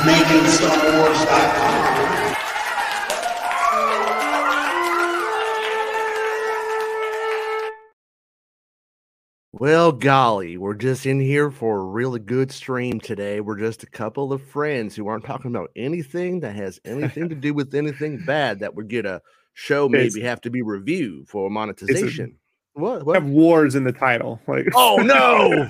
MakingStarWars.com. Well, golly, we're just in here for a really good stream today. We're just a couple of friends who aren't talking about anything that has anything to do with anything bad that would get a show maybe have to be reviewed for monetization. What? Have wars in the title. Like, oh no.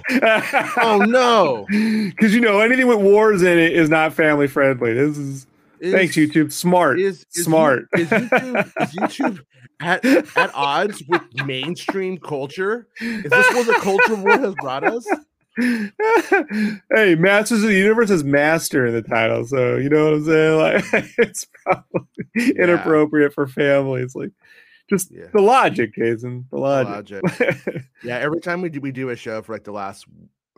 Oh no. Because you know, anything with wars in it is not family friendly. This is thanks, YouTube. Smart. Smart. Is YouTube at odds with mainstream culture? Is this what the culture war has brought us? Hey, Masters of the Universe has master in the title, so you know what I'm saying? Like, it's probably inappropriate for families. Like, just the logic, Jason. The logic. Yeah, every time we do a show for like the last,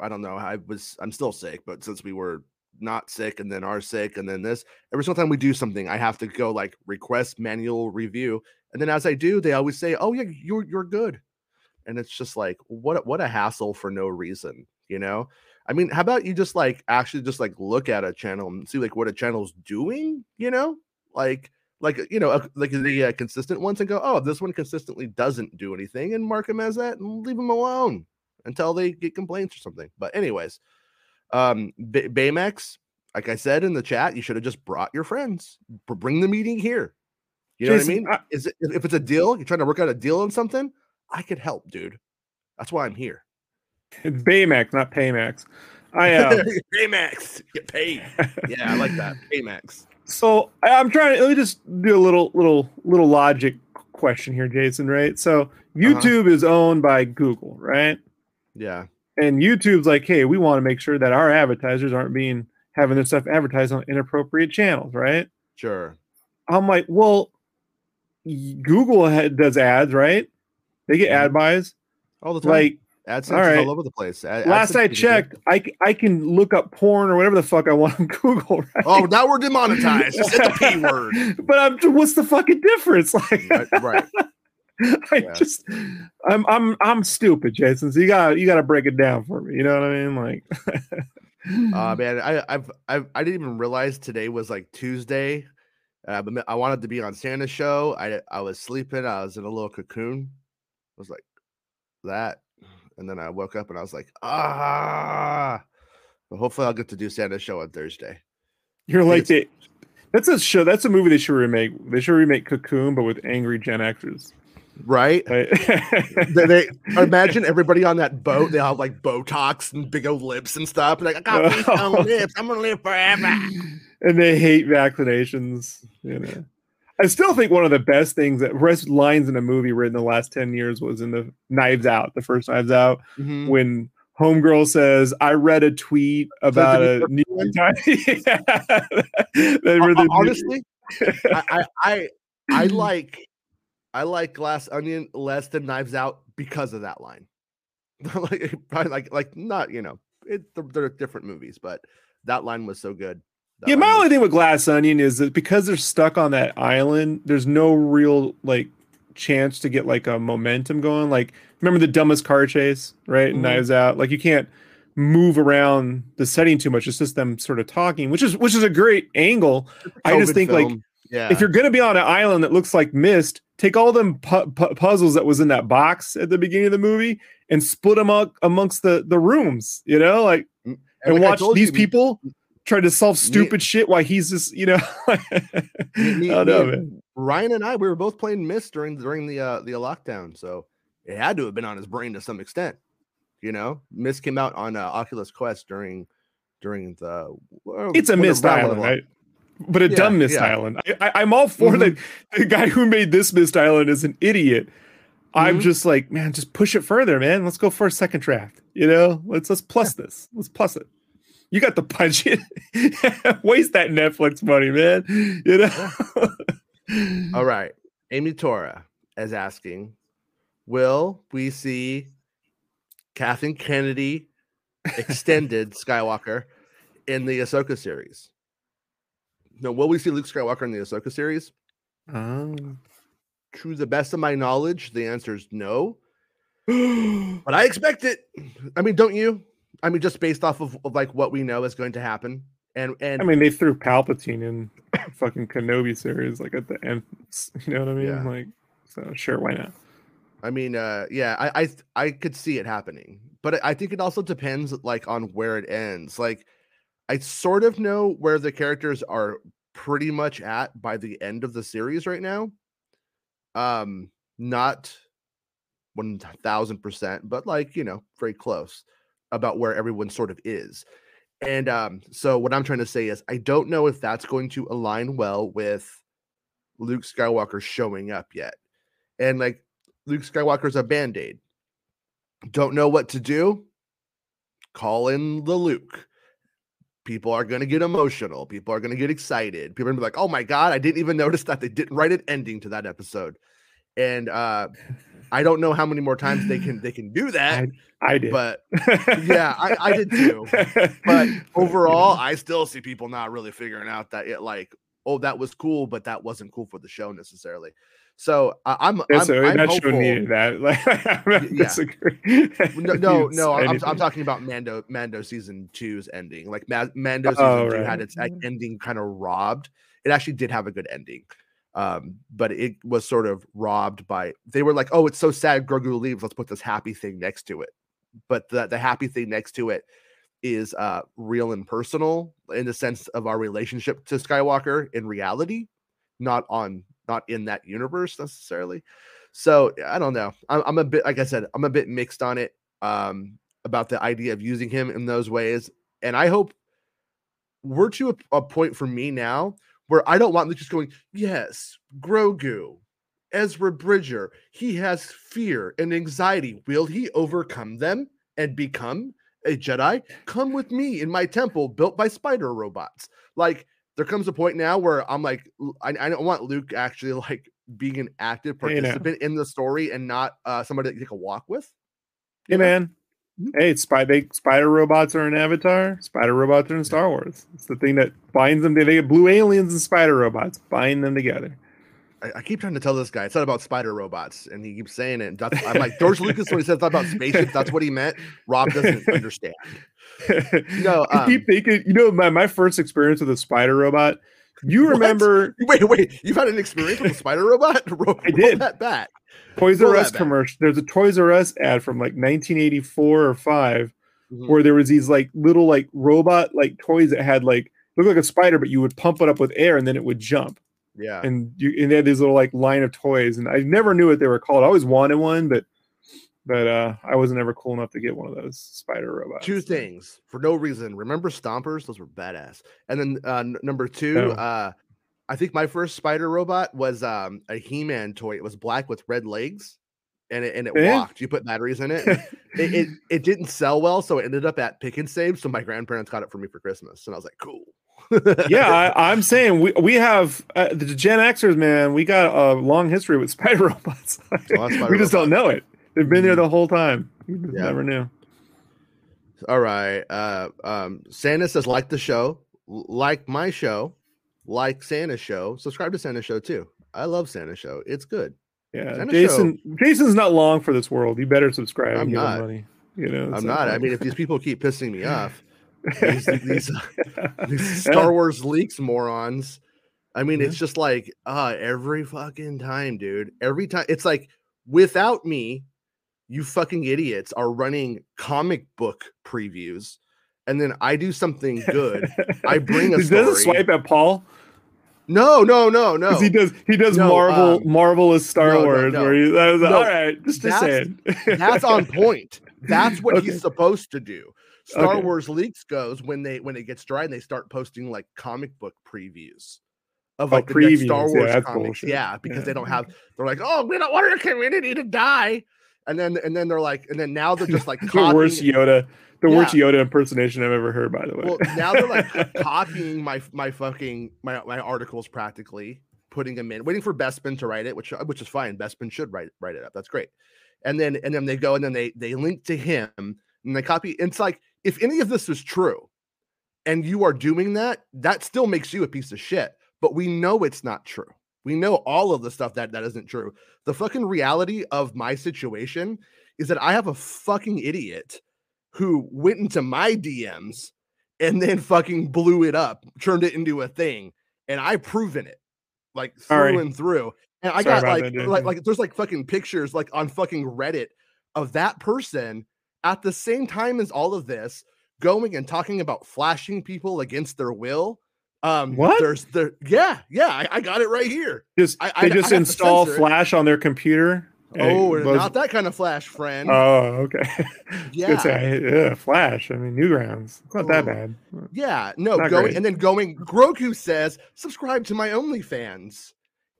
I don't know, I'm still sick, but since we were not sick and then are sick and then this, every single time we do something, I have to go like request manual review, and then as I do, they always say, "Oh yeah, you're good," and it's just like what a hassle for no reason, you know? I mean, how about you just like actually just like look at a channel and see like what a channel's doing, you know? Like the consistent ones, and go, oh, this one consistently doesn't do anything, and mark them as that and leave them alone until they get complaints or something. But anyways, Baymax, like I said in the chat, you should have just brought your friends. Bring the meeting here. You know what I mean? If it's a deal, you're trying to work out a deal on something, I could help, dude. That's why I'm here. It's Baymax, not Paymax. Baymax. Get paid. Yeah, I like that. Baymax. So I'm trying to, let me just do a little logic question here, Jason, right? So YouTube is owned by Google, right? Yeah. And YouTube's like, hey, we want to make sure that our advertisers aren't having their stuff advertised on inappropriate channels, right? Sure. I'm like, well, Google does ads, right? They get ad buys all the time. Like, AdSense is all over the place. Last I checked, I can look up porn or whatever the fuck I want on Google. Right? Oh, now we're demonetized. It's the P word. But what's the fucking difference? Like, right. I'm stupid, Jason. So you gotta break it down for me. You know what I mean? Like, man, I didn't even realize today was like Tuesday. But I wanted to be on Santa's show. I was sleeping. I was in a little cocoon. I was like that. And then I woke up and I was like, but hopefully I'll get to do Santa's show on Thursday. You're like, that's a show. That's a movie they should remake. They should remake Cocoon, but with angry Gen Xers. Right? they imagine everybody on that boat. They all have like Botox and big old lips and stuff. And like, I got big old lips. I'm going to live forever. And they hate vaccinations. You know, I still think one of the best things lines in a movie written the last 10 years was in the Knives Out, the first Knives Out, when Homegirl says, I read a tweet about a New York Times. Honestly, I like Glass Onion less than Knives Out because of that line. They're different movies, but that line was so good. Yeah, my only thing with Glass Onion is that because they're stuck on that island, there's no real like chance to get like a momentum going. Like, remember the dumbest car chase, right? Mm-hmm. Knives Out. Like, you can't move around the setting too much. It's just them sort of talking, which is a great angle. I just think film. If you're gonna be on an island that looks like Myst, take all them puzzles that was in that box at the beginning of the movie and split them up amongst the rooms. You know, like, and watch these people. Try to solve stupid shit while he's just, you know. I don't know, man. Ryan and I, we were both playing Myst during the lockdown, so it had to have been on his brain to some extent. You know, Myst came out on Oculus Quest during the. It's a Myst island, right? But a dumb Myst island. I'm all for that. The guy who made this Myst island is an idiot. I'm just like, man, just push it further, man. Let's go for a second draft. You know, let's plus this. Let's plus it. You got the budget. Waste that Netflix money, man. You know. All right. Amy Tora is asking, will we see Kathleen Kennedy extended Skywalker in the Ahsoka series? No, will we see Luke Skywalker in the Ahsoka series? To the best of my knowledge, the answer is no. But I expect it. I mean, don't you? I mean, just based off of like what we know is going to happen And I mean, they threw Palpatine in fucking Kenobi series, like at the end. You know what I mean? Yeah. Like, so sure, why not? I mean, yeah, I could see it happening, but I think it also depends, like, on where it ends. Like, I sort of know where the characters are pretty much at by the end of the series right now. Not 1,000%, but, like, you know, very close about where everyone sort of is. And so what I'm trying to say is I don't know if that's going to align well with Luke Skywalker showing up yet. And, like, Luke Skywalker's a Band-Aid. Don't know what to do? Call in the Luke. People are going to get emotional. People are going to get excited. People are going to be like, oh, my God, I didn't even notice that they didn't write an ending to that episode. And I don't know how many more times they can do that. I did. But, yeah, I did too. But overall, I still see people not really figuring out that it, like, oh, that was cool, but that wasn't cool for the show necessarily. So I'm not hopeful. Showing me that. Like, I'm disagree. No. I'm talking about Mando season 2's ending. Like, Mando season 2 had its ending kind of robbed. It actually did have a good ending, but it was sort of robbed by. They were like, "Oh, it's so sad, Grogu leaves. Let's put this happy thing next to it." But the happy thing next to it is real and personal in the sense of our relationship to Skywalker in reality, not in that universe necessarily. So I don't know. I'm a bit, like I said, I'm a bit mixed on it about the idea of using him in those ways. And I hope we're to a point for me now where I don't want them just going, yes, Grogu, Ezra Bridger, he has fear and anxiety. Will he overcome them and become a Jedi? Come with me in my temple built by spider robots. Like, there comes a point now where I'm like, I don't want Luke actually, like, being an active participant in the story and not somebody that you take a walk with. Hey, man. Mm-hmm. Hey, spider robots are in Avatar. Spider robots are in Star Wars. It's the thing that binds them. They get blue aliens and spider robots. Bind them together. I keep trying to tell this guy it's not about spider robots, and he keeps saying it. That's, I'm like, George Lucas, when he said it's not about spaceships, that's what he meant. Rob doesn't understand. No, I keep thinking, you know, my first experience with a spider robot. You remember? Wait, you've had an experience with a spider robot? I did. Roll that back. Toys R Us commercial. There's a Toys R Us ad from like 1984 or 5, mm-hmm. where there was these like little like robot like toys that had like looked like a spider, but you would pump it up with air and then it would jump. Yeah, and they had these little like line of toys, and I never knew what they were called. I always wanted one, but I wasn't ever cool enough to get one of those spider robots. Two things for no reason. Remember Stompers? Those were badass. And then number two, I think my first spider robot was a He-Man toy. It was black with red legs, and it walked. You put batteries in it. it didn't sell well, so it ended up at Pick and Save. So my grandparents got it for me for Christmas, and I was like, cool. Yeah, I'm saying we have the Gen Xers, man. We got a long history with spider robots. We just don't know it. They've been there the whole time. You just never knew. All right. Santa says, like the show, like my show, like Santa's show. Subscribe to Santa's show too. I love Santa's show. It's good. Yeah, Santa's Jason's not long for this world. You better subscribe. I'm not. Money. You know, I'm not. I mean, if these people keep pissing me off. These Star Wars leaks morons. I mean, it's just like every fucking time, dude. Every time it's like, without me, you fucking idiots are running comic book previews, and then I do something good. I bring a story. Does it swipe at Paul? No. Because he does no, marvelous Star Wars. No. Where he, I was like, no, all right, just saying. That's on point. That's what he's supposed to do. Star Wars leaks goes when it gets dry and they start posting like comic book previews of like the next Star Wars comics. Yeah, because they don't have. They're like, oh, we don't want our community to die. And then they're like, and then now they're just like the worst Yoda, worst Yoda impersonation I've ever heard. By the way, well, now they're like copying my articles practically, putting them in, waiting for Bespin to write it, which is fine. Bespin should write it up. That's great. And then they go and then they link to him and they copy. And it's like, if any of this is true and you are doing that, that still makes you a piece of shit. But we know it's not true. We know all of the stuff that isn't true. The fucking reality of my situation is that I have a fucking idiot who went into my DMs and then fucking blew it up, turned it into a thing. And I've proven it, like through and through. And I got like there's like fucking pictures like on fucking Reddit of that person at the same time as all of this going and talking about flashing people against their will. What? There's the I got it right here. They install Flash on their computer. Oh, not that kind of Flash, friend. Oh, okay. Yeah, Flash. I mean, Newgrounds. It's not that bad. Yeah, no. Going Grogu says, subscribe to my OnlyFans.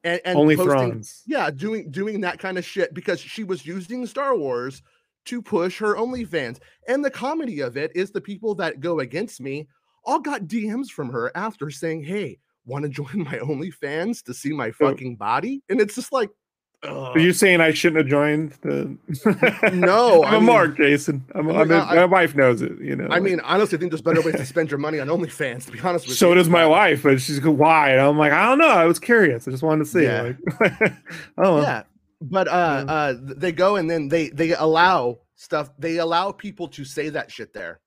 And only Thrones. Yeah, doing that kind of shit because she was using Star Wars to push her OnlyFans. And the comedy of it is the people that go against me all got DMs from her after saying, hey, want to join my OnlyFans to see my fucking body? And it's just like, are you saying I shouldn't have joined the? No, I'm a mark, Jason. My wife knows it. You know. I mean, honestly, I think there's better ways to spend your money on OnlyFans. To be honest with you. So does my wife, but she's like, why? And I'm like, I don't know. I was curious. I just wanted to see. Yeah. Like, oh, yeah. But they go and then they allow stuff. They allow people to say that shit there.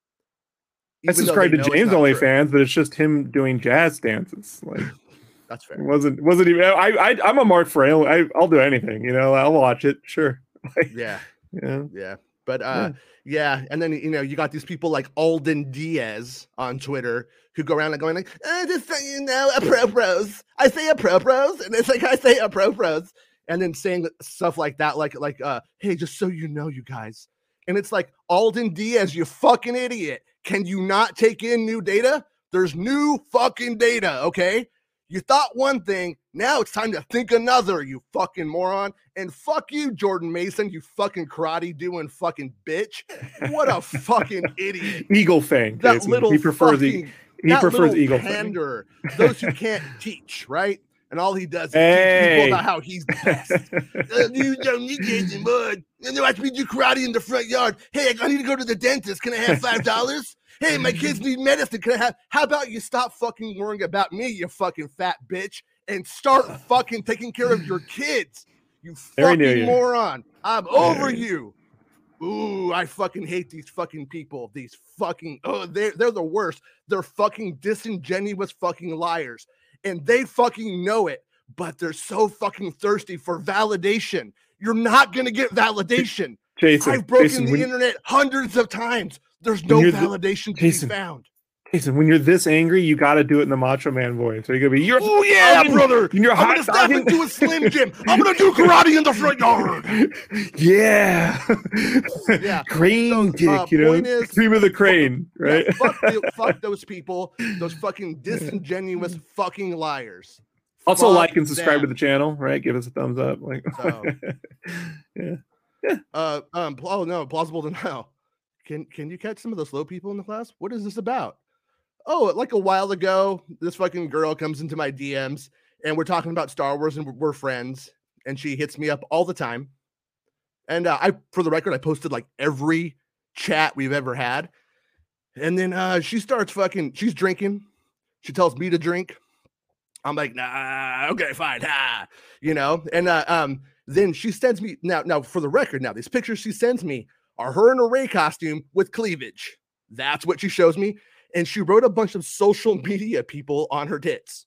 I subscribe to James OnlyFans, but it's just him doing jazz dances, like. That's fair. Wasn't even. I'm a mark for it. I'll do anything. You know, I'll watch it. Sure. Like, yeah. But yeah. And then you know, you got these people like Alden Diaz on Twitter who go around and going like, just so you know, apropros. I say apropros, and it's like I say apropros, and then saying stuff like that, like hey, just so you know, you guys. And it's like Alden Diaz, you fucking idiot. Can you not take in new data? There's new fucking data. Okay. You thought one thing, now it's time to think another, you fucking moron. And fuck you, Jordan Mason, you fucking karate doing fucking bitch. What a fucking idiot. Eagle Fang. That Jason. Little he prefers Eagle pander, Fang. Those who can't teach, right? And all he does is teach people about how he's best. You don't need Jason Wood. You watch me do karate in the front yard. Hey, I need to go to the dentist. Can I have $5? Hey, my kids need medicine. Can I have? How about you stop fucking worrying about me, you fucking fat bitch, and start fucking taking care of your kids, you fucking moron. I'm over you. Ooh, I fucking hate these fucking people. These fucking they're the worst. They're fucking disingenuous fucking liars, and they fucking know it. But they're so fucking thirsty for validation. You're not gonna get validation, Jason. I've broken the internet hundreds of times. There's no validation to be found. Jason, when you're this angry, you got to do it in the Macho Man voice. Or you're going to be, oh, yeah, brother. I'm going to step into a Slim Jim. I'm going to do karate in the front yard. Yeah. Yeah. Crane kick, you know. Cream of the crane, right? Yeah, fuck those people. Those fucking disingenuous fucking liars. Also, fuck like and subscribe to the channel, right? Give us a thumbs up. Like, yeah. Yeah. Oh, no. Plausible denial. Can you catch some of the slow people in the class? What is this about? Oh, like a while ago, this fucking girl comes into my DMs and we're talking about Star Wars and we're friends. And she hits me up all the time. And for the record, I posted like every chat we've ever had. And then she starts she's drinking. She tells me to drink. I'm like, nah, okay, fine. Ah, you know? And then she sends me now for the record, now these pictures she sends me are her in a Rey costume with cleavage. That's what she shows me. And she wrote a bunch of social media people on her tits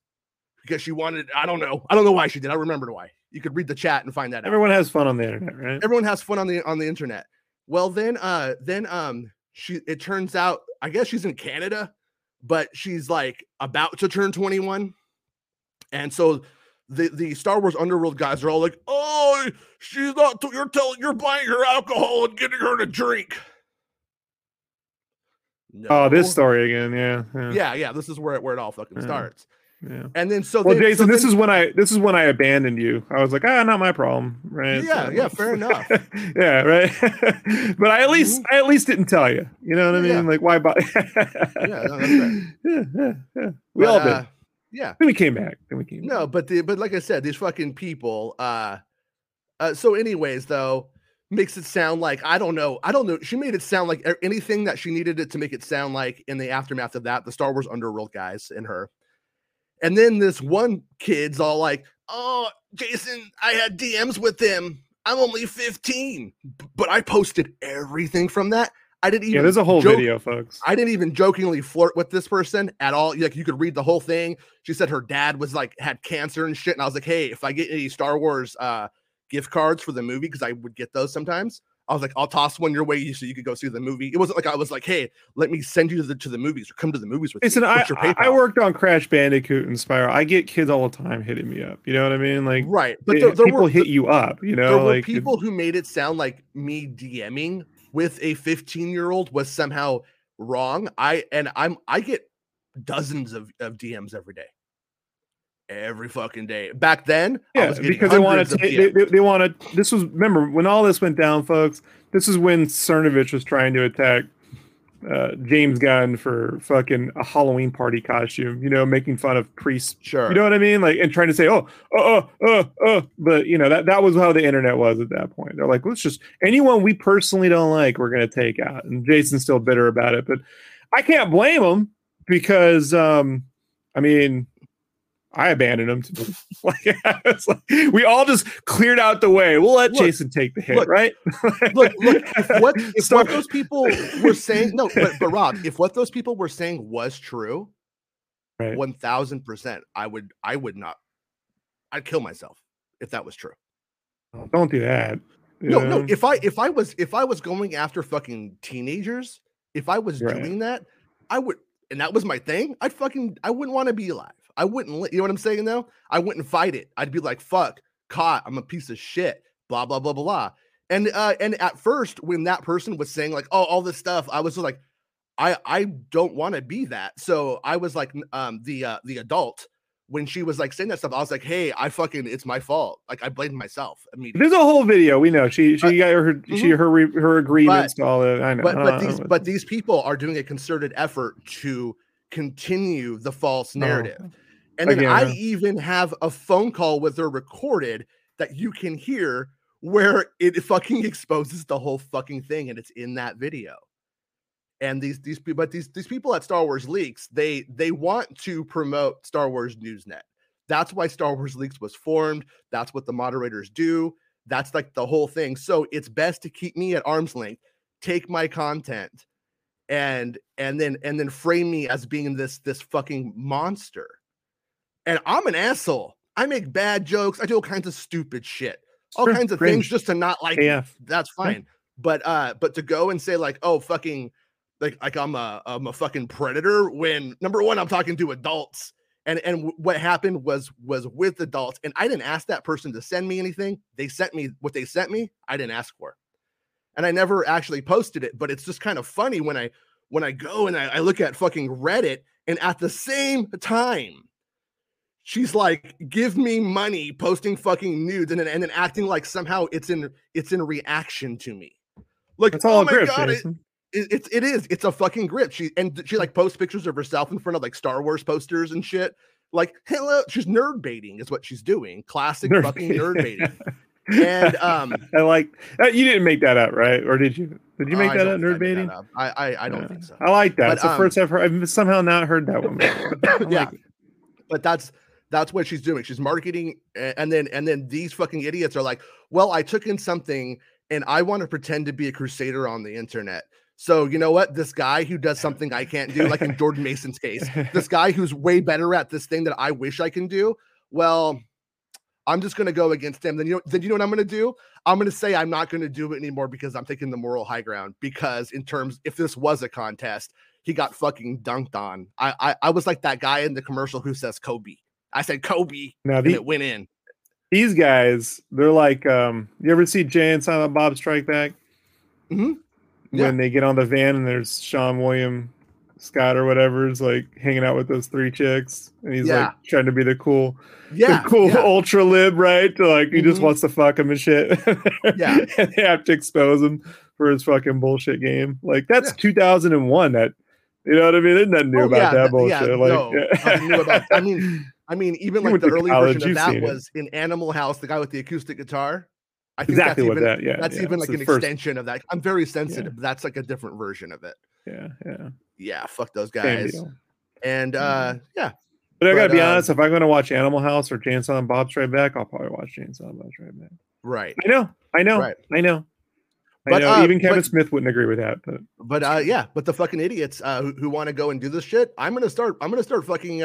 because she wanted, I don't know why she did. I remembered why. You could read the chat and find that out. Everyone has fun on the internet, right? Everyone has fun on the internet. Well, then it turns out, I guess she's in Canada, but she's like about to turn 21. And so the Star Wars Underworld guys are all like, oh, she's not. You're buying her alcohol and getting her to drink. No. Oh, this story again, yeah. This is where it all fucking starts. Yeah. And then Jason, this is when I abandoned you. I was like, not my problem, right? Yeah, so, yeah, fair enough. Yeah, right. But I at least didn't tell you. You know what I mean? Yeah. Like, why bother? Yeah, no, that's right. Yeah. We all did. Yeah. Then we came back. No, but like I said, these fucking people. So anyways, though, makes it sound like, I don't know. She made it sound like anything that she needed it to make it sound like in the aftermath of that, the Star Wars Underworld guys and her. And then this one kid's all like, oh, Jason, I had DMs with him. I'm only 15. But I posted everything from that. I didn't even. Yeah, there's a whole video, folks. I didn't even jokingly flirt with this person at all. Like, you could read the whole thing. She said her dad was like had cancer and shit, and I was like, hey, if I get any Star Wars gift cards for the movie, because I would get those sometimes. I was like, I'll toss one your way so you could go see the movie. It wasn't like I was like, hey, let me send you to the movies or come to the movies with me. I worked on Crash Bandicoot and Spyro. I get kids all the time hitting me up. You know what I mean? Like, right. But people hit you up, you know? There were people who made it sound like me DMing with a 15-year-old was somehow wrong. I get dozens of DMs every day. Every fucking day. Back then, yeah, I was because they wanted. This was, remember when all this went down, folks. This is when Cernovich was trying to attack James Gunn for fucking a Halloween party costume. You know, making fun of priests. Sure, you know what I mean. Like, and trying to say, but you know that was how the internet was at that point. They're like, let's just anyone we personally don't like, we're gonna take out. And Jason's still bitter about it, but I can't blame him because, I mean. I abandoned him. We all just cleared out the way. We'll let Jason take the hit, right? What those people were saying, but Rob, if what those people were saying was true, right. 1,000%, I'd kill myself if that was true. Don't do that. No. If I was going after fucking teenagers, if I was doing that, I would, and that was my thing. I wouldn't want to be alive. I wouldn't, you know what I'm saying though? I wouldn't fight it. I'd be like, fuck, caught. I'm a piece of shit. Blah, blah, blah, blah. And at first when that person was saying like, oh, all this stuff, I was just like, I don't want to be that. So I was like, the adult, when she was like saying that stuff, I was like, hey, it's my fault. Like I blamed myself immediately. There's a whole video. We know she got her, her agreements to all that. I know. But these people are doing a concerted effort to continue the false narrative. Oh. And then I even have a phone call with her recorded that you can hear where it fucking exposes the whole fucking thing, and it's in that video. And these people at Star Wars Leaks, they want to promote Star Wars Newsnet. That's why Star Wars Leaks was formed. That's what the moderators do. That's like the whole thing. So it's best to keep me at arm's length, take my content, and then frame me as being this fucking monster. And I'm an asshole. I make bad jokes. I do all kinds of stupid shit, all kinds of things just to not like AF. That's fine. But to go and say like, oh, fucking like I'm a fucking predator when number one, I'm talking to adults. And what happened was with adults. And I didn't ask that person to send me anything. They sent me what they sent me. I didn't ask for. And I never actually posted it, but it's just kind of funny when I go and I look at fucking Reddit, and at the same time, she's like, give me money, posting fucking nudes, and then acting like somehow it's in reaction to me. Like, that's all, oh my grip, God, it's a fucking grip. She like posts pictures of herself in front of like Star Wars posters and shit. Like, hello, she's nerd baiting is what she's doing. Classic nerd fucking nerd baiting. And I like you didn't make that up, right? Or did you? Did you make that up? Nerd baiting? I don't think so. I like that. But, it's the first I've somehow not heard that one before. Yeah, but that's what she's doing. She's marketing, and then these fucking idiots are like, well, I took in something, and I want to pretend to be a crusader on the internet. So you know what? This guy who does something I can't do, like in Jordan Mason's case, this guy who's way better at this thing that I wish I can do. Well, I'm just going to go against him. Then you know what I'm going to do? I'm going to say I'm not going to do it anymore because I'm taking the moral high ground. Because if this was a contest, he got fucking dunked on. I was like that guy in the commercial who says Kobe. I said Kobe, and it went in. These guys, they're like, you ever see Jay and Silent Bob Strike Back? Mm-hmm. Yeah. When they get on the van and there's Sean William Scott or whatever is like hanging out with those three chicks, and he's like trying to be the cool, ultra lib, right? Like he just wants to fuck him and shit. Yeah, and they have to expose him for his fucking bullshit game. Like that's 2001. That, you know what I mean? There's nothing new about that bullshit. I mean, even like the early version of that was in Animal House, the guy with the acoustic guitar. I think that's an extension of that. I'm very sensitive. Yeah. That's like a different version of it. Yeah, fuck those guys. And But I gotta be honest, if I'm gonna watch Animal House or Jay and Silent Bob Strike Back, I'll probably watch Jay and Silent Bob Strike Back. Right. I know. Right. I know. But I know, even Kevin Smith wouldn't agree with that. But the fucking idiots who want to go and do this shit, I'm gonna start fucking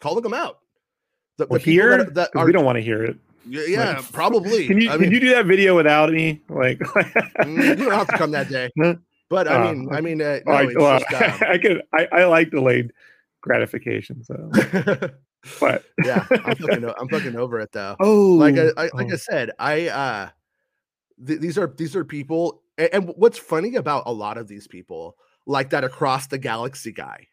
calling them out. We don't want to hear it. Yeah, like, probably. Can you do that video without me? Like, you don't have to come that day. But I mean, no, it's just, I like delayed gratification. So, but yeah, I'm fucking over it though. Oh, like I said, these are people, and what's funny about a lot of these people, like that Across the Galaxy guy.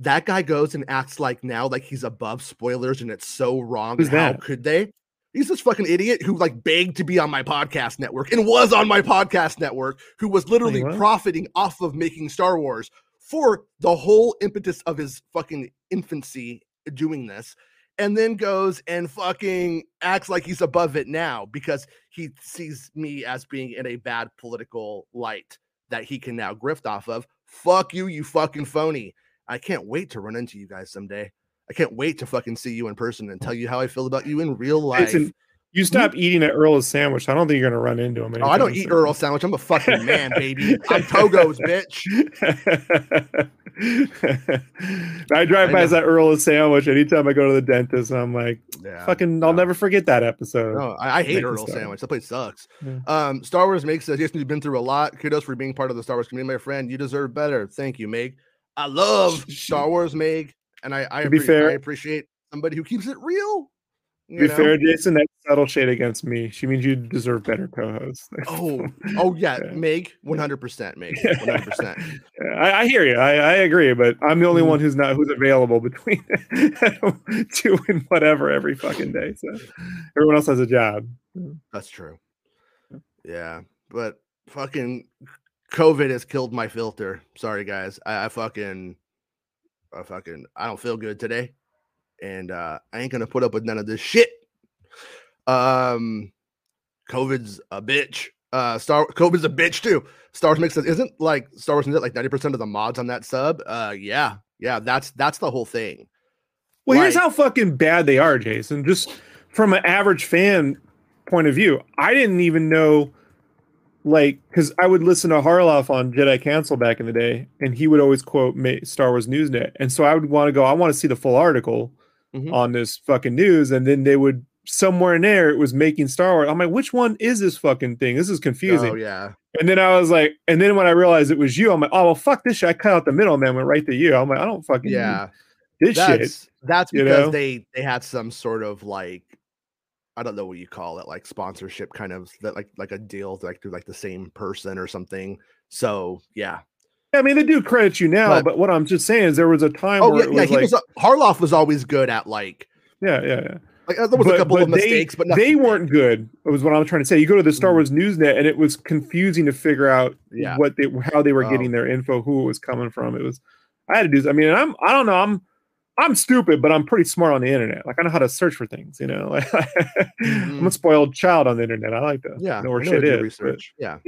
That guy goes and acts like now like he's above spoilers and it's so wrong. Who's that? How could they? He's this fucking idiot who like begged to be on my podcast network and was on my podcast network, who was literally profiting off of making Star Wars for the whole impetus of his fucking infancy doing this, and then goes and fucking acts like he's above it now because he sees me as being in a bad political light that he can now grift off of. Fuck you, you fucking phony. I can't wait to run into you guys someday. I can't wait to fucking see you in person and tell you how I feel about you in real life. You stop eating an Earl's sandwich. I don't think you're going to run into him. I don't eat Earl's sandwich. I'm a fucking man, baby. I'm Togo's, bitch. I drive past that Earl's sandwich anytime I go to the dentist. And I'm like, I'll never forget that episode. No, I hate Earl's sandwich. That place sucks. Yeah. Star Wars makes us. You've been through a lot. Kudos for being part of the Star Wars community, my friend. You deserve better. Thank you, Meg. I love Star Wars, Meg, and I appreciate somebody who keeps it real. To be fair, Jason, that subtle shade against me. She means you deserve better co-hosts. Oh yeah, Meg, 100%, Meg, 100%. I hear you. I agree, but I'm the only one who's available between doing whatever every fucking day. So everyone else has a job. That's true. Yeah, but fucking COVID has killed my filter. Sorry, guys. I don't feel good today. And I ain't going to put up with none of this shit. COVID's a bitch. COVID's a bitch, too. Star Wars makes sense. Isn't like Star Wars like 90% of the mods on that sub? Yeah. Yeah, that's the whole thing. Well, here's how fucking bad they are, Jason. Just from an average fan point of view, I didn't even know... Like, because I would listen to Harloff on Jedi Council back in the day, and he would always quote Star Wars Newsnet. And so I would want to go, I want to see the full article on this fucking news. And then they would, somewhere in there, it was making Star Wars. I'm like, which one is this fucking thing? This is confusing. Oh, yeah. And then I was like, and then when I realized it was you, I'm like, oh, well, fuck this shit. I cut out the middle and then went right to you. I'm like, I don't fucking need this shit. That's because they had some sort of like, I don't know what you call it, like sponsorship kind of that, like a deal like through like the same person or something. So yeah. I mean, they do credit you now, but what I'm just saying is there was a time where it was like Harloff was always good at like Like there was a couple of mistakes, but nothing. They weren't good. It was what I'm trying to say. You go to the Star Wars Newsnet and it was confusing to figure out how they were getting their info, who it was coming from. It was I don't know, I'm stupid, but I'm pretty smart on the internet. Like I know how to search for things, you know. Like, I'm a spoiled child on the internet. I like to know where shit is. Research. Yeah.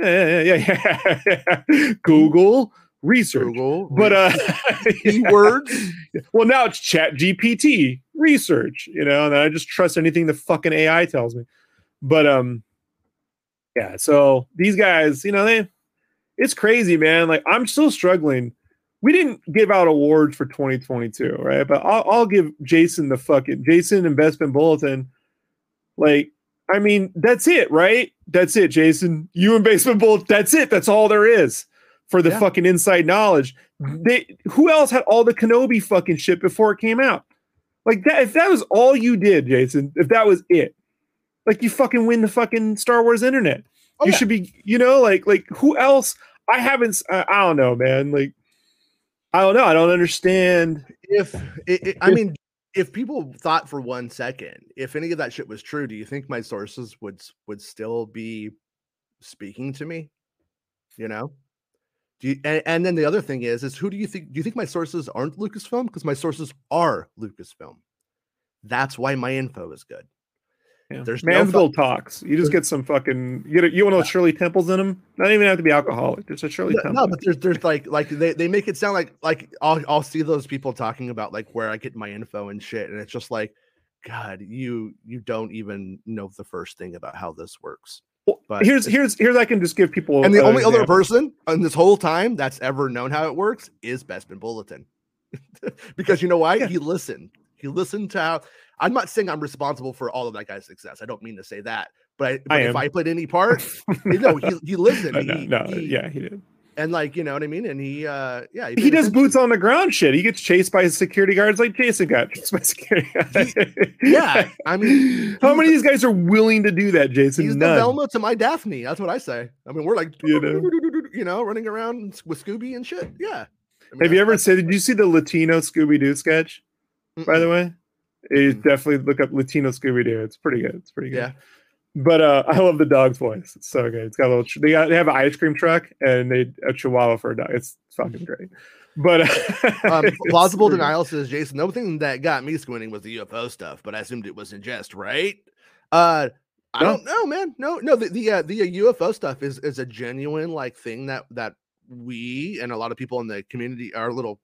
Google research. Keywords. Well, now it's ChatGPT research. You know, and I just trust anything the fucking AI tells me. But yeah. So these guys, you know, it's crazy, man. Like I'm still struggling. We didn't give out awards for 2022, right? But I'll give Jason the fucking Jason Investment Bulletin. Like, I mean, that's it, right? That's it, Jason. You and Basement Bulletin, that's it. That's all there is for the fucking inside knowledge. Who else had all the Kenobi fucking shit before it came out? Like, that, if that was all you did, Jason, if that was it, like, you fucking win the fucking Star Wars internet. Oh, you should be, you know, like who else? I haven't, I don't know, man. Like, I don't know. I don't understand. If people thought for 1 second, if any of that shit was true, do you think my sources would still be speaking to me? You know? And then the other thing is who do you think my sources aren't Lucasfilm? Because my sources are Lucasfilm. That's why my info is good. Yeah. There's Mansville talks. You just get some fucking. You want those Shirley Temples in them. Not even have to be alcoholic. Just a Shirley Temple. No, but there's like they make it sound like I'll see those people talking about like where I get my info and shit, and it's just like, God, you don't even know the first thing about how this works. Well, But here's I can just give people. And the only other person on this whole time that's ever known how it works is Bespin Bulletin, because you know why? Yeah. He listened. He listened to how. I'm not saying I'm responsible for all of that guy's success. I don't mean to say that, but if I played any part, he listened. He did. And like, you know what I mean? And he does boots on the ground shit. He gets chased by his security guards like Jason got chased by security guards. Yeah. I mean, how many of these guys are willing to do that, Jason? He's none. The Velma to my Daphne. That's what I say. I mean, we're like, you know, running around with Scooby and shit. Yeah. I mean, have you ever said, did you see the Latino Scooby-Doo sketch, by the way? You definitely look up Latino Scooby-Doo. It's pretty good. Yeah. But I love the dog's voice. It's so good. It's got a little. They have an ice cream truck and a Chihuahua for a dog. It's fucking great. But plausible denial says Jason. The only thing that got me squinting was the UFO stuff, but I assumed it was in jest, right? I don't know, man. No. The UFO stuff is a genuine like thing that we and a lot of people in the community, our little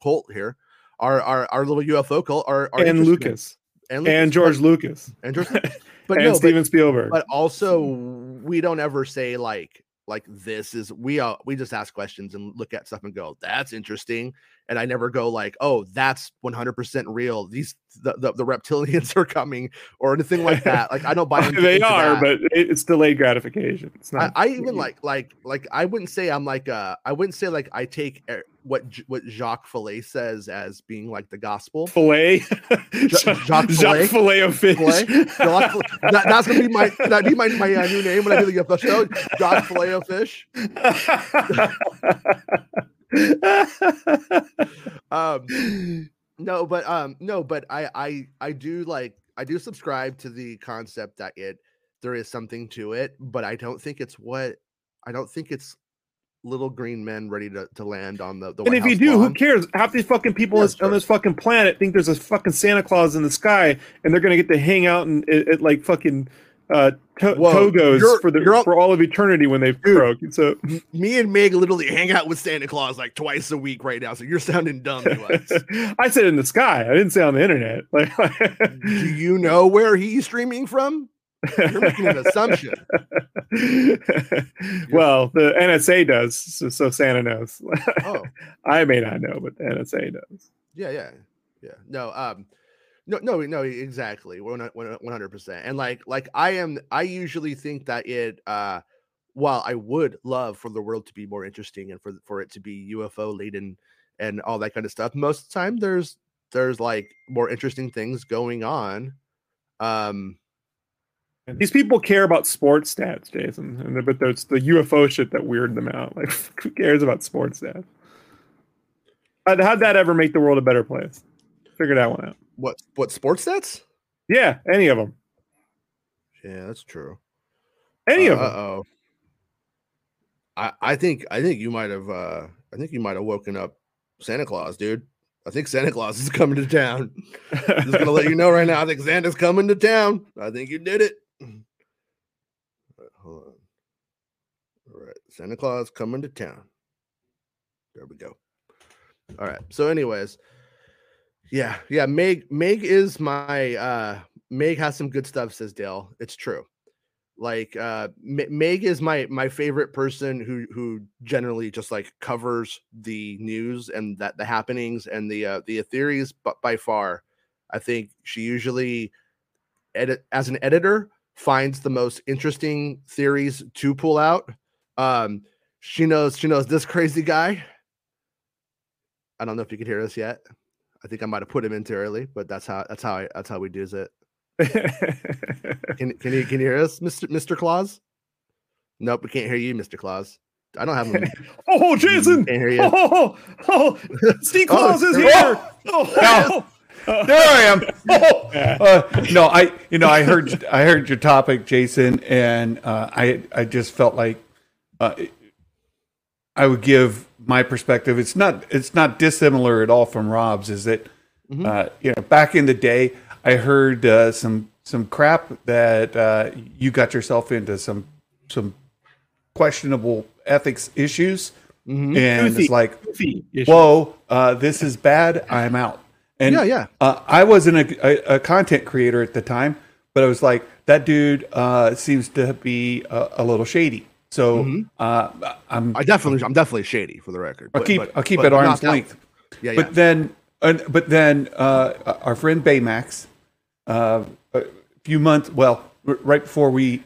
cult here, our little UFO cult, are and Lucas in. And George Lucas and George. But and Steven Spielberg. But also, we don't ever say like this is. We just ask questions and look at stuff and go, that's interesting. And I never go like, oh, that's 100% real. These the reptilians are coming or anything like that. Like I don't buy. They are, but it's delayed gratification. It's not. I even like I wouldn't say I'm like I wouldn't say like I take what Jacques Fillet says as being like the gospel. Fillet, Jacques Fillet of fish. That's gonna be my new name when I do the show. Jacques Fillet of fish. I do subscribe to the concept that there is something to it, but I don't think it's little green men ready to land on the White House. And if you do, who cares? Half these fucking people on this fucking planet think there's a fucking Santa Claus in the sky, and they're gonna get to hang out and at like fucking Togos for all of eternity when they broke. So me and Meg literally hang out with Santa Claus like twice a week right now. So you're sounding dumb to us. I said in the sky. I didn't say on the internet. Like, do you know where he's streaming from? You're making an assumption. Well, the NSA does, so Santa knows. Oh, I may not know, but the NSA does. Yeah. No. No, exactly. 100%. And like I usually think that while I would love for the world to be more interesting and for it to be UFO laden and all that kind of stuff, most of the time there's like more interesting things going on. These people care about sports stats, Jason, but it's the UFO shit that weirded them out. Like, who cares about sports stats? How'd that ever make the world a better place? Figure that one out. What sports stats? Yeah, any of them. Yeah, that's true. Any of them. Uh-oh. I think you might have woken up Santa Claus, dude. I think Santa Claus is coming to town. I'm just gonna let you know right now. I think Santa's coming to town. I think you did it. Hold on. All right, Santa Claus coming to town. There we go. All right. So, anyways. Yeah. Meg is my Meg has some good stuff, says Dale. It's true. Like Meg is my favorite person who generally just like covers the news and that the happenings and the theories. But by far, I think she usually as an editor finds the most interesting theories to pull out. She knows this crazy guy. I don't know if you can hear us yet. I think I might have put him in too early, but that's how we do it. Can you hear us, Mr. Claus? Nope, we can't hear you, Mr. Claus. I don't have him. Oh, Jason! Can't hear you. Oh, Steve Claus is here. There I am. No, I heard your topic, Jason, and I just felt like I would give my perspective. It's not dissimilar at all from Rob's. Is that back in the day, I heard some crap that you got yourself into some questionable ethics issues, and it's like, whoa, this is bad. I'm out. And I wasn't a content creator at the time, But I was like, that dude seems to be a little shady. So I'm definitely shady for the record. I'll keep at arm's length. Yeah, yeah. But then our friend Baymax, right before we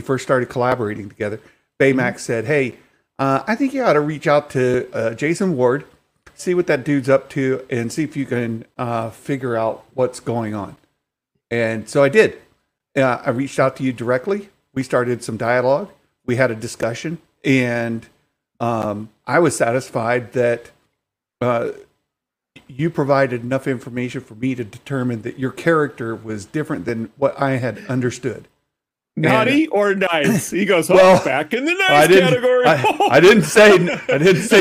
first started collaborating together, Baymax said, "Hey, I think you ought to reach out to Jason Ward, see what that dude's up to, and see if you can figure out what's going on." And so I did. I reached out to you directly. We started some dialogue. We had a discussion, and I was satisfied that you provided enough information for me to determine that your character was different than what I had understood. Naughty or nice? He goes, back in the nice category. I didn't say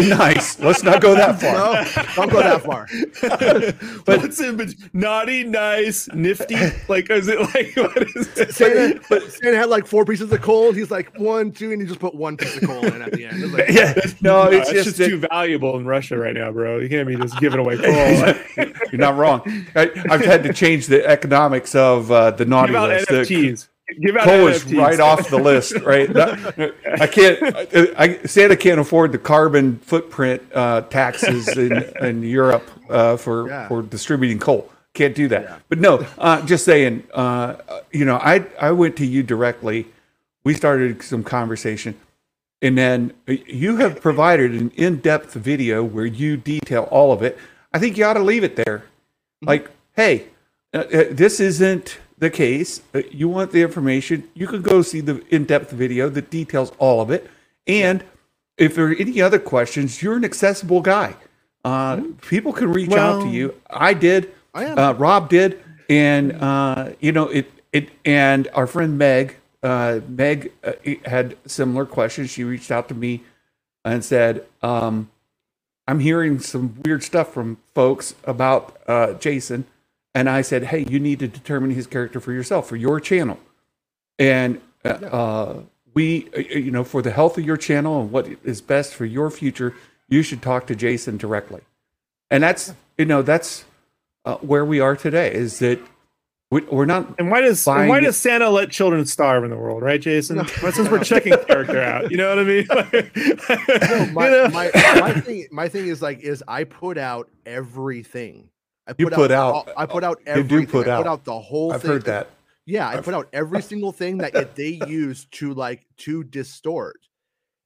nice. Let's not go that far. No, don't go that far. But what's in between? Naughty, nice, nifty. Like, is it like, what is it? Santa had like 4 pieces of coal. He's like 1, 2, and he just put 1 piece of coal in at the end. It like, yeah, no, it's just too valuable in Russia right now, bro. You can't be just giving away coal. You're not wrong. I've had to change the economics of the naughty list. NFTs. Give out coal is right off the list, right? I can't. Santa can't afford the carbon footprint taxes in Europe for distributing coal. Can't do that. Yeah. But no, just saying. I went to you directly. We started some conversation, and then you have provided an in-depth video where you detail all of it. I think you ought to leave it there. Mm-hmm. Like, hey, this isn't the case. You want the information, you can go see the in-depth video that details all of it. And if there are any other questions, you're an accessible guy. People can reach out to you. I did, Rob did, and and our friend Meg had similar questions. She reached out to me and said, I'm hearing some weird stuff from folks about Jason. And I said, hey, you need to determine his character for yourself, for your channel. And for the health of your channel and what is best for your future, you should talk to Jason directly. And that's where we are today, is that we're not. And why does Santa let children starve in the world, right, Jason? No. Since we're checking character out, you know what I mean? My thing is I put out everything. I put out everything. I put out the whole thing. I've heard that. Yeah, I put out every single thing that they use to distort.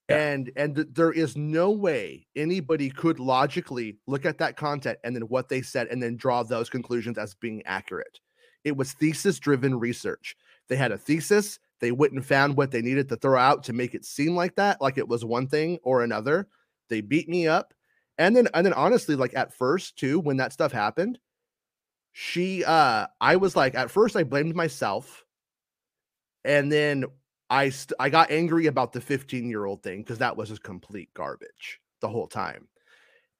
Yeah. And there is no way anybody could logically look at that content and then what they said and then draw those conclusions as being accurate. It was thesis-driven research. They had a thesis. They went and found what they needed to throw out to make it seem like that, like it was one thing or another. They beat me up. And then honestly, at first too, when that stuff happened, I was at first I blamed myself. And then I got angry about the 15-year-old thing, because that was just complete garbage the whole time.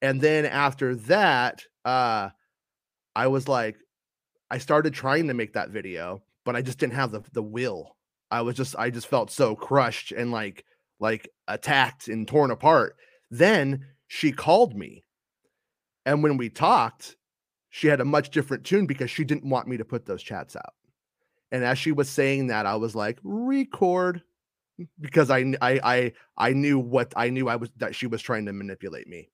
And then after that, I started trying to make that video, but I just didn't have the will. I just felt so crushed and like attacked and torn apart. Then she called me, and when we talked, she had a much different tune because she didn't want me to put those chats out. And as she was saying that, I was like, record, because I knew that she was trying to manipulate me.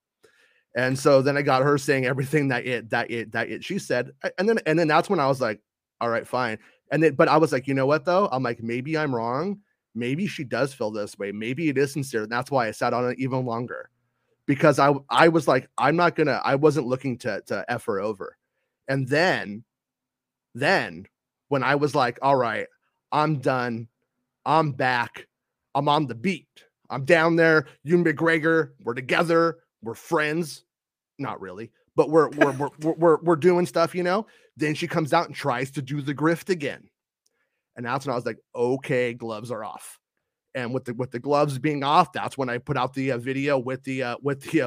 And so then I got her saying everything that she said. And then that's when I was like, all right, fine. But I was like, you know what though? I'm like, maybe I'm wrong. Maybe she does feel this way. Maybe it is sincere. And that's why I sat on it even longer. Because I was like, I wasn't looking to F her over. And then when I was like, all right, I'm done. I'm back. I'm on the beat. I'm down there. You and McGregor, we're together. We're friends. Not really, but we're doing stuff, Then she comes out and tries to do the grift again. And that's when I was like, okay, gloves are off. And with the gloves being off, that's when I put out the video with the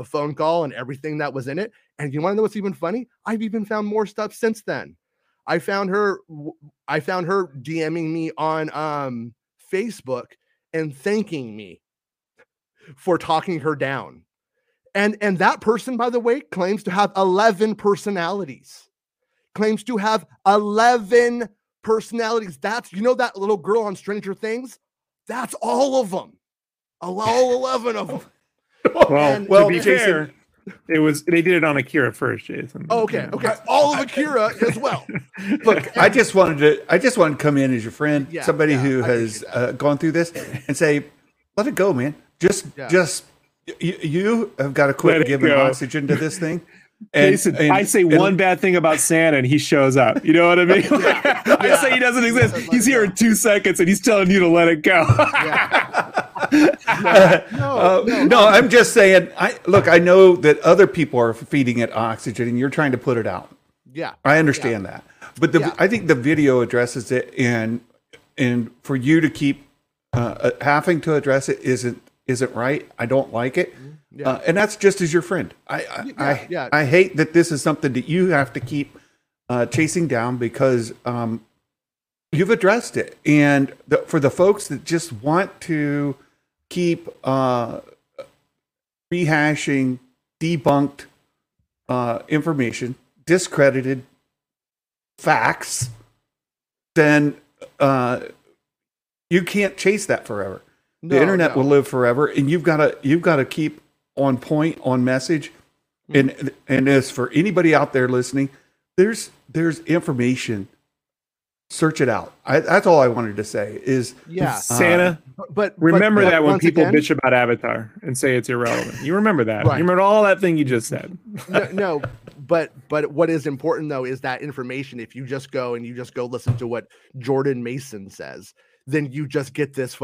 phone call and everything that was in it. And you want to know what's even funny? I've even found more stuff since then. I found her DMing me on Facebook and thanking me for talking her down. And that person, by the way, claims to have 11 personalities. Claims to have 11 personalities. That's, you know, that little girl on Stranger Things? That's all of them. All 11 of them. Well, to be fair, it was, they did it on Akira first, Jason. Okay. All of Akira as well. Look, I just wanted to come in as your friend, somebody who has gone through this, and say, let it go, man. You have got to quit giving oxygen to this thing. And, Jason, and I say one bad thing about Santa and he shows up. You know what I mean? I say he doesn't exist. He's here in 2 seconds and he's telling you to let it go. No, I'm just saying, I know that other people are feeding it oxygen and you're trying to put it out. Yeah. I understand that. But I think the video addresses it, and for you to keep having to address it isn't right. I don't like it. Yeah. And that's just as your friend. I hate that this is something that you have to keep chasing down, because you've addressed it. And for the folks that just want to keep rehashing debunked information, discredited facts, then you can't chase that forever. The internet will live forever, and you've got to keep on point, on message. And as for anybody out there listening, there's information. Search it out. That's all I wanted to say is Santa. But remember that when people bitch about Avatar and say it's irrelevant, you remember that. Right. You remember all that thing you just said. No, but what is important though is that information. If you just go and listen to what Jordan Mason says, then you just get this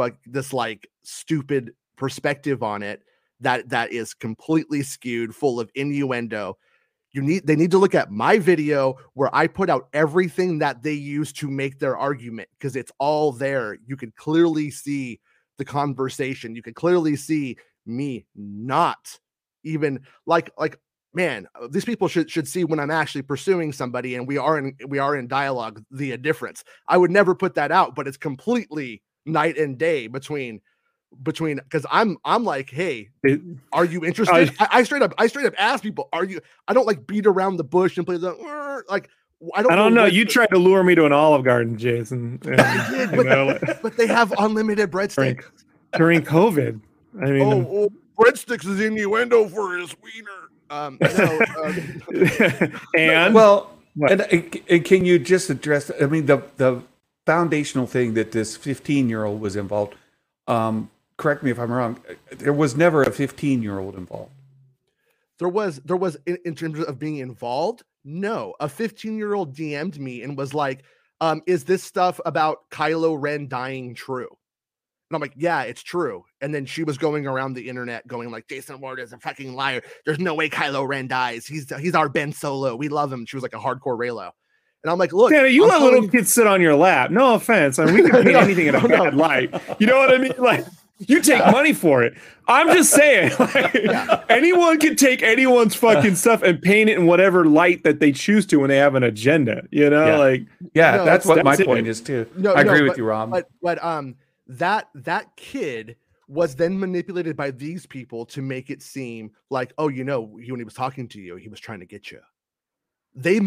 like stupid perspective on it that is completely skewed, full of innuendo. They need to look at my video where I put out everything that they use to make their argument, because it's all there. You can clearly see the conversation. You can clearly see me not even like man, these people should see when I'm actually pursuing somebody and we are in dialogue, the difference. I would never put that out, but it's completely night and day between because I'm like, hey, are you interested? I straight up ask people, are you? I don't like beat around the bush and play the like. I don't know. You tried to lure me to an Olive Garden, Jason. I did, but they have unlimited breadsticks during COVID. I mean, breadsticks is innuendo for his wiener. And can you just address, I mean, the foundational thing that this 15-year-old was involved, correct me if I'm wrong, there was never a 15-year-old involved. There was in terms of being involved. No, a 15-year-old DM'd me and was like, is this stuff about Kylo Ren dying true? And I'm like, yeah, it's true. And then she was going around the internet going like, Jason Ward is a fucking liar. There's no way Kylo Ren dies. He's our Ben Solo. We love him. She was like a hardcore Raylo. And I'm like, look. Santa, you let little kids sit on your lap. No offense. I mean, we could mean anything in a bad light. You know what I mean? Like, you take money for it. I'm just saying. Like, anyone can take anyone's fucking stuff and paint it in whatever light that they choose to when they have an agenda. You know? Yeah. Like, yeah, no, that's what my point is, too. I agree with you, Rob. But that kid was then manipulated by these people to make it seem like, oh, you know, when he was talking to you, he was trying to get you. They're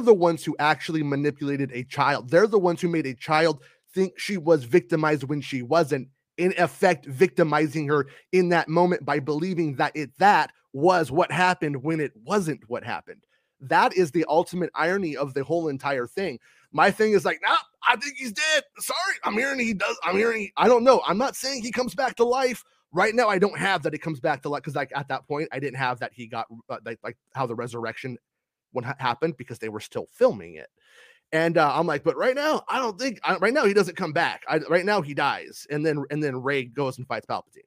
the ones who actually manipulated a child. They're the ones who made a child think she was victimized when she wasn't, in effect victimizing her in that moment by believing that that was what happened when it wasn't what happened. That is the ultimate irony of the whole entire thing. My thing is like, nah, I think he's dead. Sorry, I don't know. I'm not saying he comes back to life right now. I don't have that it comes back to life, because like at that point, I didn't have that he got like how the resurrection would happened, because they were still filming it. And I'm like, but right now, I don't think right now he doesn't come back. Right now he dies, and then Rey goes and fights Palpatine.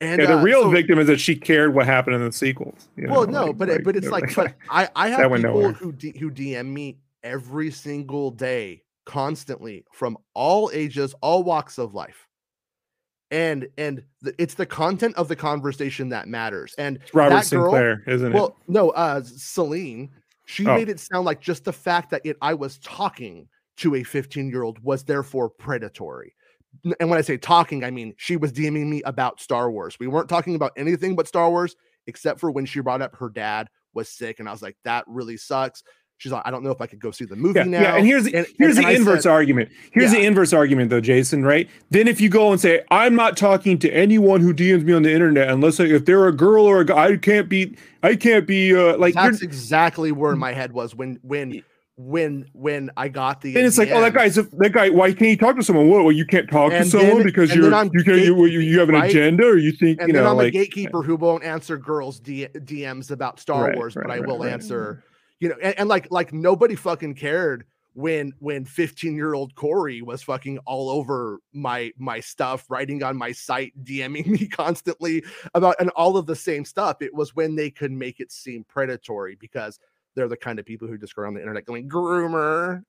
And the real victim is that she cared what happened in the sequels. You know? Well, no, but it's like, but I have people who DM me every single day, constantly, from all ages, all walks of life, and it's the content of the conversation that matters. And it's Robert Sinclair, isn't it? Well, no, Celine, she made it sound like just the fact that I was talking to a 15-year-old was therefore predatory. And when I say talking, I mean she was DMing me about Star Wars. We weren't talking about anything but Star Wars, except for when she brought up her dad was sick, and I was like, that really sucks. She's like, I don't know if I could go see the movie now. Yeah, and here's the inverse argument. Here's the inverse argument, though, Jason, right? Then if you go and say, I'm not talking to anyone who DMs me on the internet unless if they're a girl or a guy, I can't be like. That's exactly where my head was when I got the. And it's like, oh, that guy. Why can't you talk to someone? Well, you can't talk to someone because you have an agenda, or you think and you know. And then I'm like, a gatekeeper who won't answer girls' DMs about Star Wars, but I will answer. You know, and like nobody fucking cared when 15-year-old Corey was fucking all over my stuff, writing on my site, DMing me constantly about and all of the same stuff. It was when they could make it seem predatory because they're the kind of people who just go on the internet going groomer,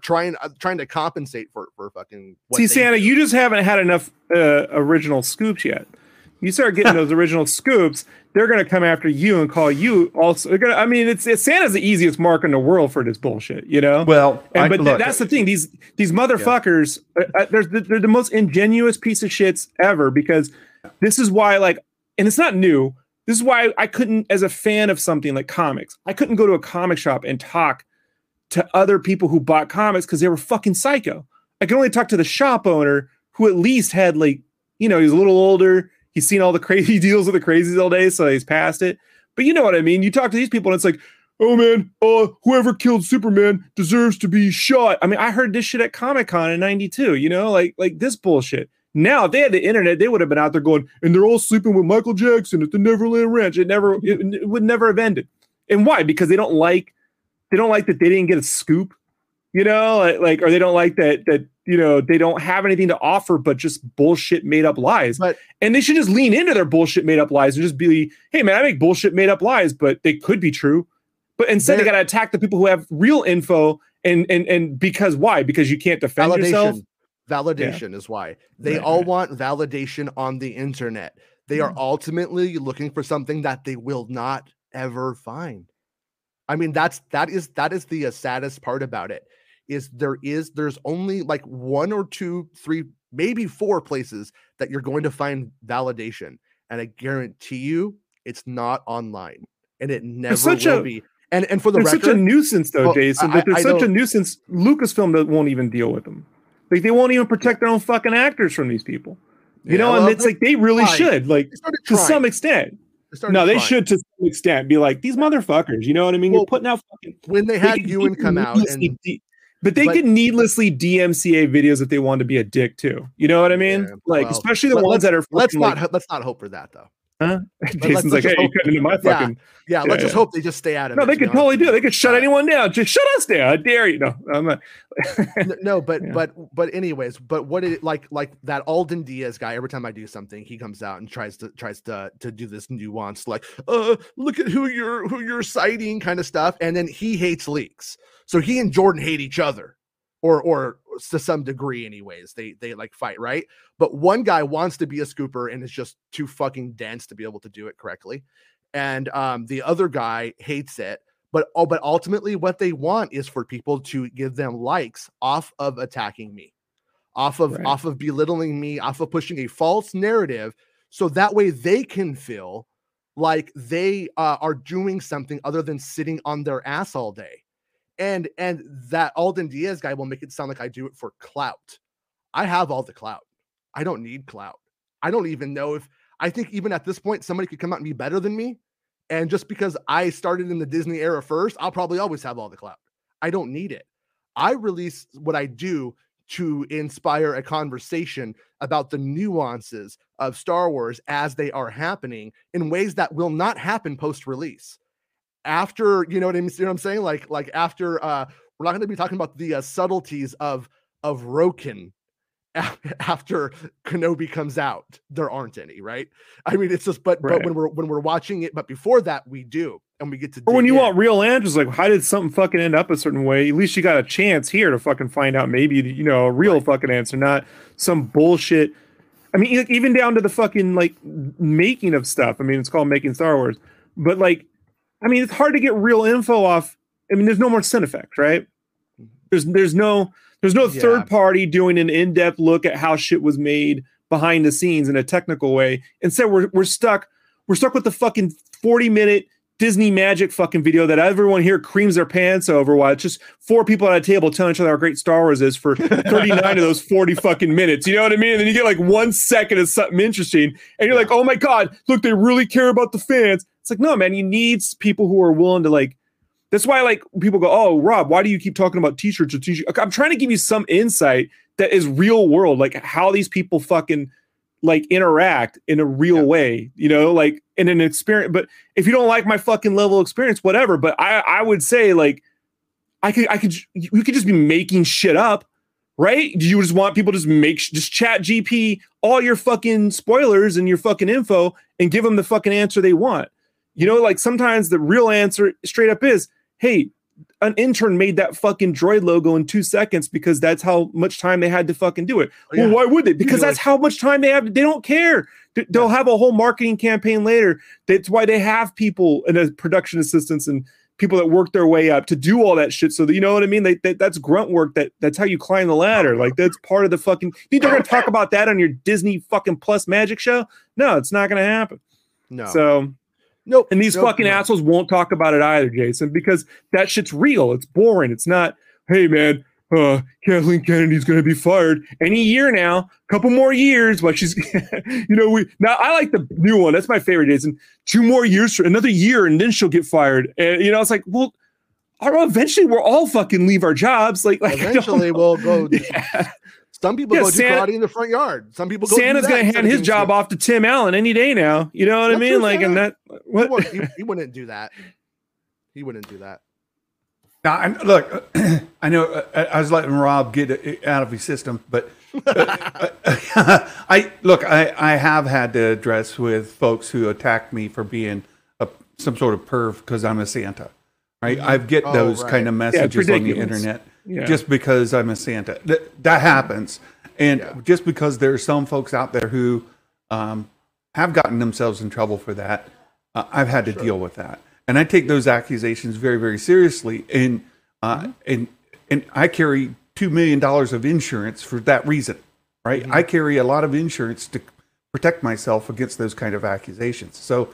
trying to compensate for fucking. See, Santa, you just haven't had enough original scoops yet. You start getting those original scoops, they're going to come after you and call you also. They're gonna, I mean, it's Santa's the easiest mark in the world for this bullshit, you know? Well, but that's the thing. These motherfuckers, they're the most ingenuous piece of shits ever, because this is why, like, and it's not new. This is why I couldn't, as a fan of something like comics, I couldn't go to a comic shop and talk to other people who bought comics because they were fucking psycho. I could only talk to the shop owner who at least had, like, you know, he's a little older. He's seen all the crazy deals with the crazies all day, so he's past it. But you know what I mean? You talk to these people and it's like, oh man, whoever killed Superman deserves to be shot. I mean, I heard this shit at Comic-Con in 92, you know, like this bullshit. Now, if they had the internet, they would have been out there going, and they're all sleeping with Michael Jackson at the Neverland Ranch. It would never have ended. And why? Because they don't like that they didn't get a scoop, you know, like, or they don't like that you know, they don't have anything to offer but just bullshit made-up lies. And they should just lean into their bullshit made-up lies and just be, hey, man, I make bullshit made-up lies, but they could be true. But instead, they got to attack the people who have real info. And because why? Because you can't defend yourself. Validation is why. They all want validation on the internet. They are ultimately looking for something that they will not ever find. I mean, that is the saddest part about it. There's only like one or two, three, maybe four places that you're going to find validation. And I guarantee you it's not online, and it never will be. And for the record, it's such a nuisance though, Jason, that there's such a nuisance. Lucasfilm won't even deal with them. Like they won't even protect their own fucking actors from these people, you know? And it's like, they really should, like to some extent. No, they should to some extent be like, these motherfuckers, you know what I mean? You're putting out fucking, when they had Ewan come out and but they could needlessly DMCA videos if they want to be a dick too. You know what I mean? Yeah, like, well, especially the ones that are. Let's not hope for that though. Huh? Jason's like, hey, you cut into my fucking. Yeah, let's just hope they just stay out of it. No, they could totally do it. They could shut anyone down. Just shut us down. I dare you. No, I'm not. But what it like that Alden Diaz guy? Every time I do something, he comes out and tries to do this nuance, like, look at who you're citing, kind of stuff, and then he hates leaks. So he and Jordan hate each other, or to some degree, anyways. They like fight, right? But one guy wants to be a scooper and is just too fucking dense to be able to do it correctly, and the other guy hates it. But ultimately, what they want is for people to give them likes off of attacking me, off of belittling me, off of pushing a false narrative, so that way they can feel like they are doing something other than sitting on their ass all day. And that Alden Diaz guy will make it sound like I do it for clout. I have all the clout. I don't need clout. I don't even know if I think even at this point, somebody could come out and be better than me. And just because I started in the Disney era first, I'll probably always have all the clout. I don't need it. I release what I do to inspire a conversation about the nuances of Star Wars as they are happening in ways that will not happen post-release. After, you know what I mean? You know what I'm saying? Like after, we're not going to be talking about the subtleties of Roken after Kenobi comes out. There aren't any, right? I mean, it's just, but when we're watching it, but before that we do, and we get to. Or when you want real answers, like how did something fucking end up a certain way? At least you got a chance here to fucking find out. Maybe you know a real fucking answer, not some bullshit. I mean, even down to the fucking like making of stuff. I mean, it's called making Star Wars, but like. I mean, it's hard to get real info off. I mean, there's no more Cinefex, right? There's no third party doing an in-depth look at how shit was made behind the scenes in a technical way. Instead, we're stuck with the fucking 40-minute Disney magic fucking video that everyone here creams their pants over while it's just four people at a table telling each other how great Star Wars is for 39 of those 40 fucking minutes. You know what I mean? And then you get like 1 second of something interesting and you're like, oh my God, look, they really care about the fans. It's like, no, man, you need people who are willing to like, that's why like people go, oh, Rob, why do you keep talking about t-shirts or t-shirts? I'm trying to give you some insight that is real world, like how these people fucking like interact in a real way, you know, like in an experience. But if you don't like my fucking level of experience, whatever. But I would say like, we could just be making shit up, right? Do you just want people to just make, just chat GP all your fucking spoilers and your fucking info and give them the fucking answer they want? You know, like sometimes the real answer straight up is, hey, an intern made that fucking droid logo in 2 seconds because that's how much time they had to fucking do it. Oh, yeah. Well, why would they? Because that's how much time they have. They don't care. They'll have a whole marketing campaign later. That's why they have people and production assistants and people that work their way up to do all that shit. So that, you know what I mean? That's grunt work. That's how you climb the ladder. Like that's part of the fucking, you think they're going to talk about that on your Disney fucking Plus magic show? No, it's not going to happen. No. So nope. And these fucking assholes won't talk about it either, Jason, because that shit's real. It's boring. It's not, hey, man, Kathleen Kennedy's going to be fired any year now, couple more years. But she's, you know, now I like the new one. That's my favorite, Jason. 2 more years, another year, and then she'll get fired. And, you know, it's like, well, eventually we'll all fucking leave our jobs. Like eventually we'll go. Yeah. Some people go do karate in the front yard. Some people go Santa's going to hand his job off to Tim Allen any day now. You know what I mean? Like, and that he wouldn't do that. He wouldn't do that. Now, look, I know I was letting Rob get it out of his system, but I have had to address with folks who attack me for being some sort of perv because I'm a Santa. Right? I get those kind of messages on the internet. Yeah. Just because I'm a Santa, that happens, and just because there are some folks out there who have gotten themselves in trouble for that, I've had to deal with that, and I take those accusations very, very seriously, and and I carry $2 million of insurance for that reason, right? I carry a lot of insurance to protect myself against those kind of accusations. So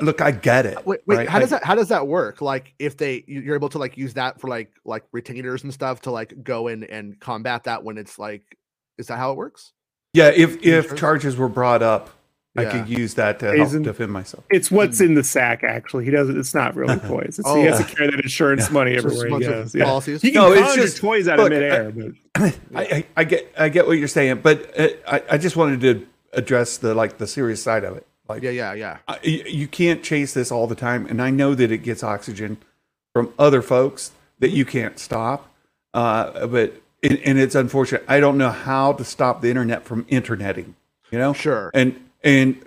look, I get it. Wait, right? How does that work? Like if you're able to like use that for like retainers and stuff to like go in and combat that when it's like, is that how it works? Yeah. If charges were brought up, I could use that to help defend myself. It's what's in the sack. Actually, it's not really toys. He has to carry that insurance money everywhere he goes. Yeah. He can conjure toys out of midair. I get what you're saying, but I just wanted to address the serious side of it. Like you can't chase this all the time, and I know that it gets oxygen from other folks that you can't stop, but it's unfortunate. I don't know how to stop the internet from interneting, you know. Sure. And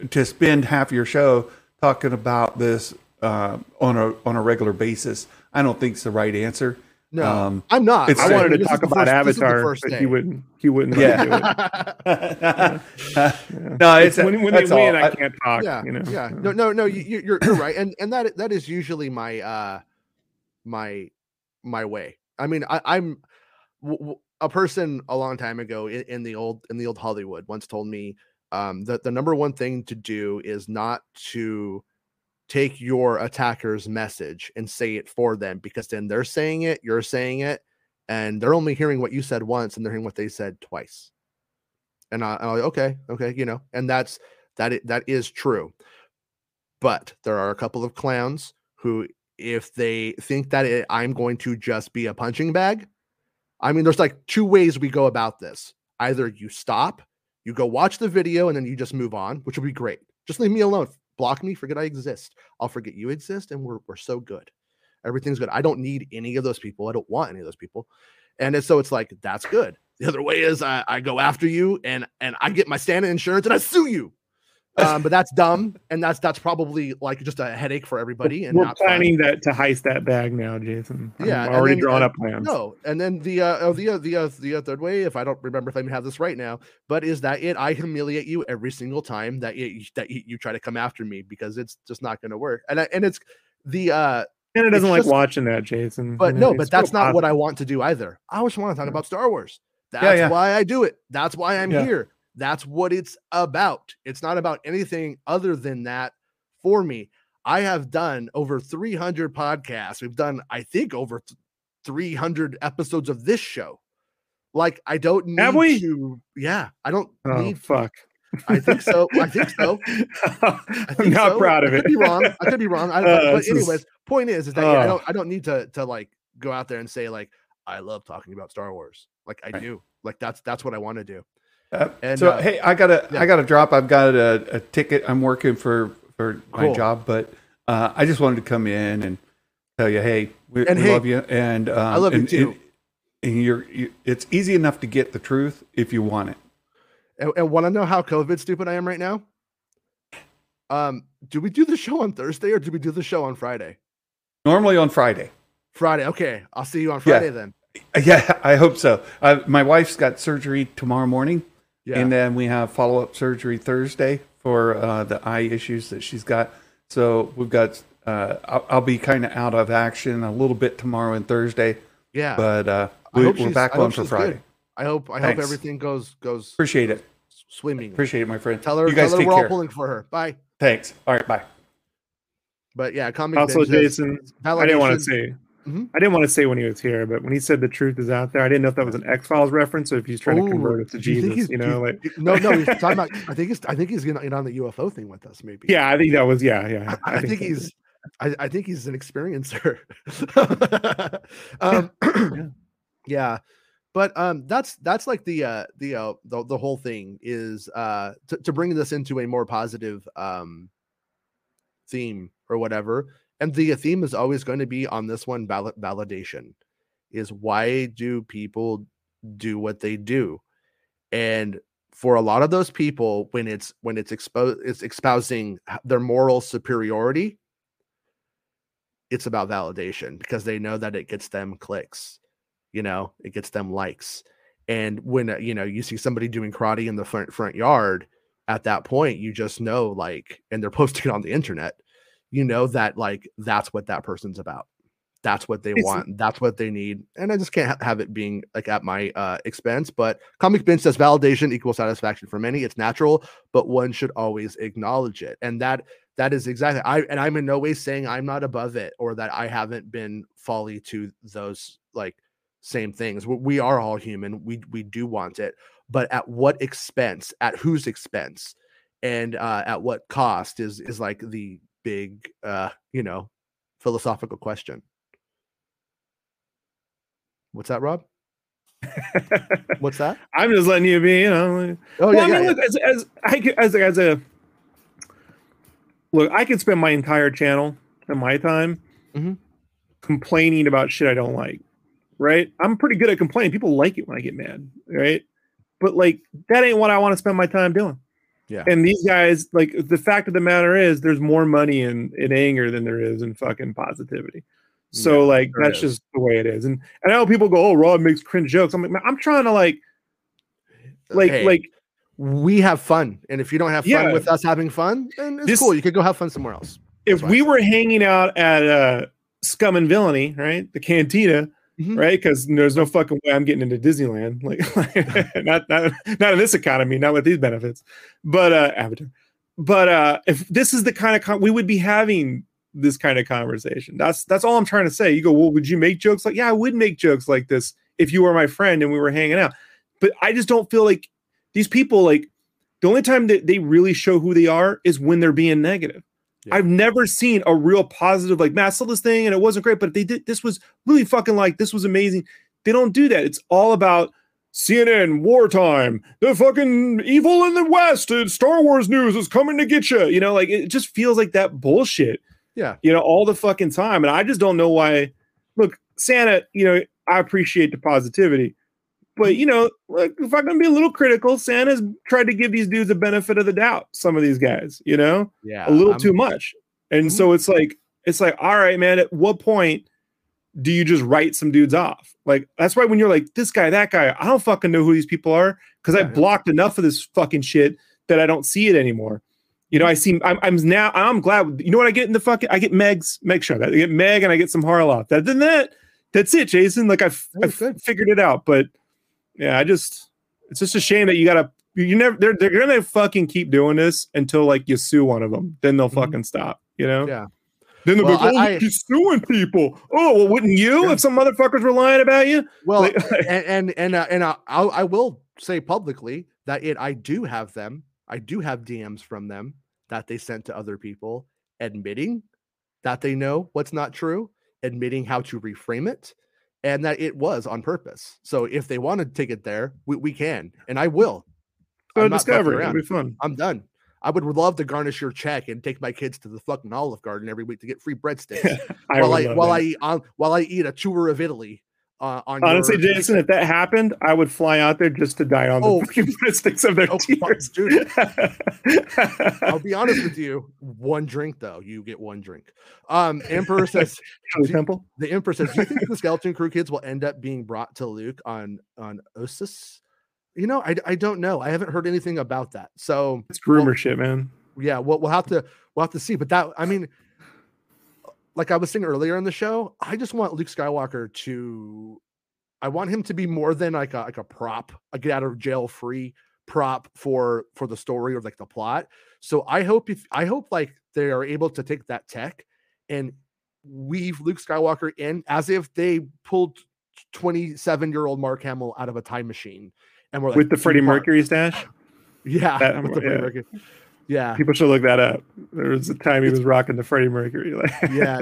to spend half your show talking about this on a regular basis, I don't think it's the right answer. No, I'm not. I wanted to talk about Avatar, but he wouldn't let me do it. No, it's when they win, I can't talk. Yeah, you know? Yeah. No. You're right, and that is usually my my way. I mean, I'm a person a long time ago in the old Hollywood once told me that the number one thing to do is not to take your attacker's message and say it for them, because then they're saying it, you're saying it, and they're only hearing what you said once, and they're hearing what they said twice. And I'm like, okay, you know, and that is true. But there are a couple of clowns who, if they think that I'm going to just be a punching bag, I mean, there's like 2 ways we go about this. Either you stop, you go watch the video, and then you just move on, which would be great. Just leave me alone. Block me, forget I exist. I'll forget you exist, and we're so good. Everything's good. I don't need any of those people. I don't want any of those people. And so it's like, that's good. The other way is I go after you, and I get my Santa insurance, and I sue you. But that's dumb, and that's probably like just a headache for everybody. And we're planning that to heist that bag now, Jason. I'm already drawn up plans. No, and then the third way, if I don't remember if I have this right now, but is that I humiliate you every single time that you try to come after me, because it's just not going to work. And it's the and it doesn't like just watching that, Jason. But but that's not what I want to do either. I just want to talk about Star Wars. That's why I do it. That's why I'm here. That's what it's about. It's not about anything other than that for me. I have done over 300 podcasts. We've done, I think, over 300 episodes of this show. Like, I don't need to. Yeah, I don't need. Fuck. I think so. I'm not proud of it. I could be wrong. But anyways, point is that I don't need to like go out there and say like I love talking about Star Wars. Like I do. Like that's what I want to do. Hey, I gotta drop. I've got a ticket. I'm working for my job, but I just wanted to come in and tell you, hey, we love you, and I love you too. And it's easy enough to get the truth if you want it. And want to know how COVID stupid I am right now? Do we do the show on Thursday or do we do the show on Friday? Normally on Friday. Friday. Okay. I'll see you on Friday then. Yeah, I hope so. My wife's got surgery tomorrow morning. Yeah. And then we have follow-up surgery Thursday for the eye issues that she's got. So we've got, I'll be kind of out of action a little bit tomorrow and Thursday. Yeah. But we're back on for Friday. Good. I hope everything goes. Appreciate it. Swimming. Appreciate it, my friend. Tell her we're all pulling for her. Bye. Thanks. All right. Bye. But yeah, also Jason, I didn't want to say. Mm-hmm. I didn't want to say when he was here, but when he said the truth is out there, I didn't know if that was an X-Files reference or if he's trying to convert it to Jesus. You know, like no, he's talking about. I think he's gonna get on the UFO thing with us, maybe. Yeah, I think that was. Yeah. I think he's. I think he's an experiencer. Yeah. But that's like the whole thing is to bring this into a more positive theme or whatever, and the theme is always going to be on this one validation is why do people do what they do, and for a lot of those people when it's espousing their moral superiority, it's about validation because they know that it gets them clicks. You know, it gets them likes. And when, you see somebody doing karate in the front yard, at that point, you just know, like, and they're posting it on the internet, you know that, like, that's what that person's about. That's what they want. That's what they need. And I just can't have it being, like, at my expense. But Comic Bench says validation equals satisfaction for many. It's natural, but one should always acknowledge it. And that is exactly, I'm in no way saying I'm not above it or that I haven't been folly to those, like, same things. We are all human. We do want it, but at what expense, at whose expense, and at what cost is like the big, philosophical question. What's that, Rob? What's that? I'm just letting you be, Look, I could spend my entire channel and my time complaining about shit I don't like. Right, I'm pretty good at complaining. People like it when I get mad, right? But like that ain't what I want to spend my time doing. Yeah. And these guys, like the fact of the matter is, there's more money in anger than there is in fucking positivity. So that's just the way it is. And I know people go, "Oh, Rob makes cringe jokes." I'm like, man, I'm trying to like we have fun, and if you don't have fun with us having fun, then it's cool. You could go have fun somewhere else. If we were hanging out at Scum and Villainy, right, the Cantina. Right, because there's no fucking way I'm getting into Disneyland. Like not in this economy, not with these benefits. But Avatar. But if this is the kind of we would be having this kind of conversation. That's all I'm trying to say. You go, well, would you make jokes like? Yeah, I would make jokes like this if you were my friend and we were hanging out. But I just don't feel like these people. Like the only time that they really show who they are is when they're being negative. Yeah. I've never seen a real positive, like, man, I saw this thing and it wasn't great, but they did. This was really fucking this was amazing. They don't do that. It's all about CNN, wartime, the fucking evil in the West, and Star Wars news is coming to get you. You know, like, it just feels like that bullshit. Yeah. You know, all the fucking time. And I just don't know why. Look, Santa, I appreciate the positivity. But, like, if I'm going to be a little critical, Santa's tried to give these dudes the benefit of the doubt, some of these guys, a little too much. And so it's like, all right, man, at what point do you just write some dudes off? Like, that's why when you're like, this guy, that guy, I don't fucking know who these people are because I blocked enough of this fucking shit that I don't see it anymore. I'm glad. You know what I get in the fucking, I get Meg's show. I get Meg and I get some Harloff. That's it, Jason. Like, I figured it out, but. Yeah, it's just a shame that they're gonna fucking keep doing this until like you sue one of them, then they'll fucking stop. you know? Yeah. Then they'll be like, oh, he's suing people. Oh, well, wouldn't you if some motherfuckers were lying about you? Well, I will say publicly that I do have them. I do have DMs from them that they sent to other people admitting that they know what's not true, admitting how to reframe it, and that it was on purpose. So if they want to take it there, we can, and I will. So discovery, it'll be fun. I'm done. I would love to garnish your check and take my kids to the fucking Olive Garden every week to get free breadsticks while I eat a tour of Italy. Honestly, Jason, if that happened, I would fly out there just to die on the fucking breadsticks of their tears. Dude. I'll be honest with you. One drink, though. You get one drink. Emperor says, the Emperor says, do you think the Skeleton Crew kids will end up being brought to Luke on Ossus? You know, I don't know. I haven't heard anything about that. So it's rumor shit, man. Yeah, we'll have to see. But that, I mean, like I was saying earlier in the show, I just want Luke Skywalker to, I want him to be more than like a prop, a get out of jail free prop for the story or like the plot. So I hope like they are able to take that tech and weave Luke Skywalker in as if they pulled 27-year-old Mark Hamill out of a time machine. And we're like, with the Freddie Mercury stash? Yeah. Freddie Mercury. Yeah. People should look that up. There was a time he was rocking the Freddie Mercury. Yeah.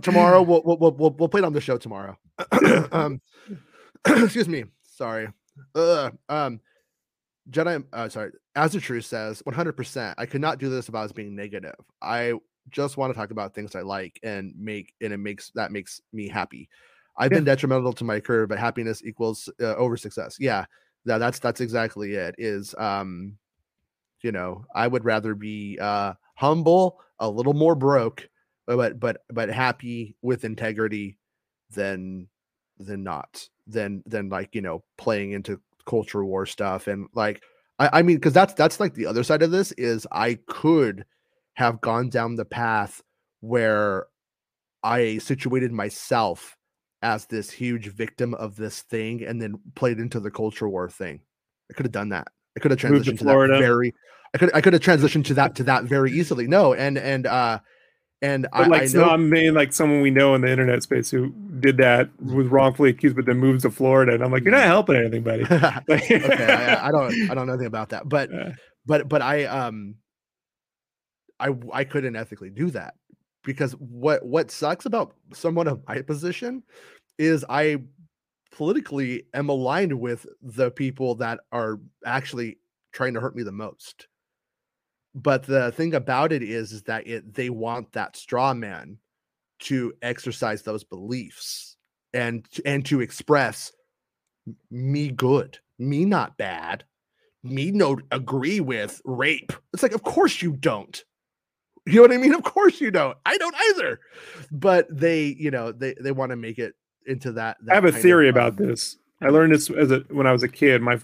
Tomorrow we'll play it on the show tomorrow. Excuse me. Sorry. Jedi. Sorry. As the Truth says, 100%. I could not do this about us being negative. I just want to talk about things I like and makes me happy. I've been detrimental to my career, but happiness equals over success. Yeah. That's exactly it. Is you know, I would rather be humble, a little more broke, but happy with integrity than like, you know, playing into culture war stuff. And like, I mean, because that's like the other side of this is I could have gone down the path where I situated myself as this huge victim of this thing and then played into the culture war thing. I could have done that. I could have transitioned to that I could have transitioned to that very easily. No, and but like, I know, so I'm mean, like someone we know in the internet space who did that, was wrongfully accused, but then moves to Florida, and I'm like, you're not helping anything, buddy. Okay, I don't know anything about that, but I couldn't ethically do that because what sucks about someone of my position is I politically am aligned with the people that are actually trying to hurt me the most. But the thing about it is that they want that straw man to exercise those beliefs and to express me good, me not bad, me no agree with rape. It's like, of course you don't. You know what I mean? Of course you don't. I don't either. But they want to make it into that. I have a theory about this. I learned this when I was a kid. My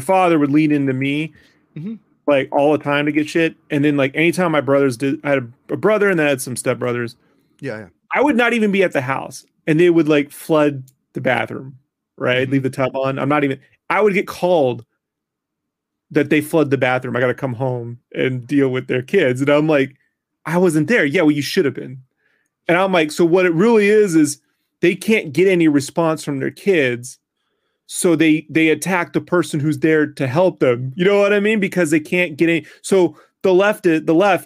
father would lean into me like all the time to get shit, and then like anytime my brothers did, I had a brother and then I had some stepbrothers. Yeah, I would not even be at the house, and they would like flood the bathroom, right? Leave the tub on. I would get called that they flood the bathroom. I got to come home and deal with their kids, and I'm like, I wasn't there. Yeah, well, you should have been. And I'm like, so what it really is. They can't get any response from their kids, so they attack the person who's there to help them. You know what I mean? Because they can't get any. So the left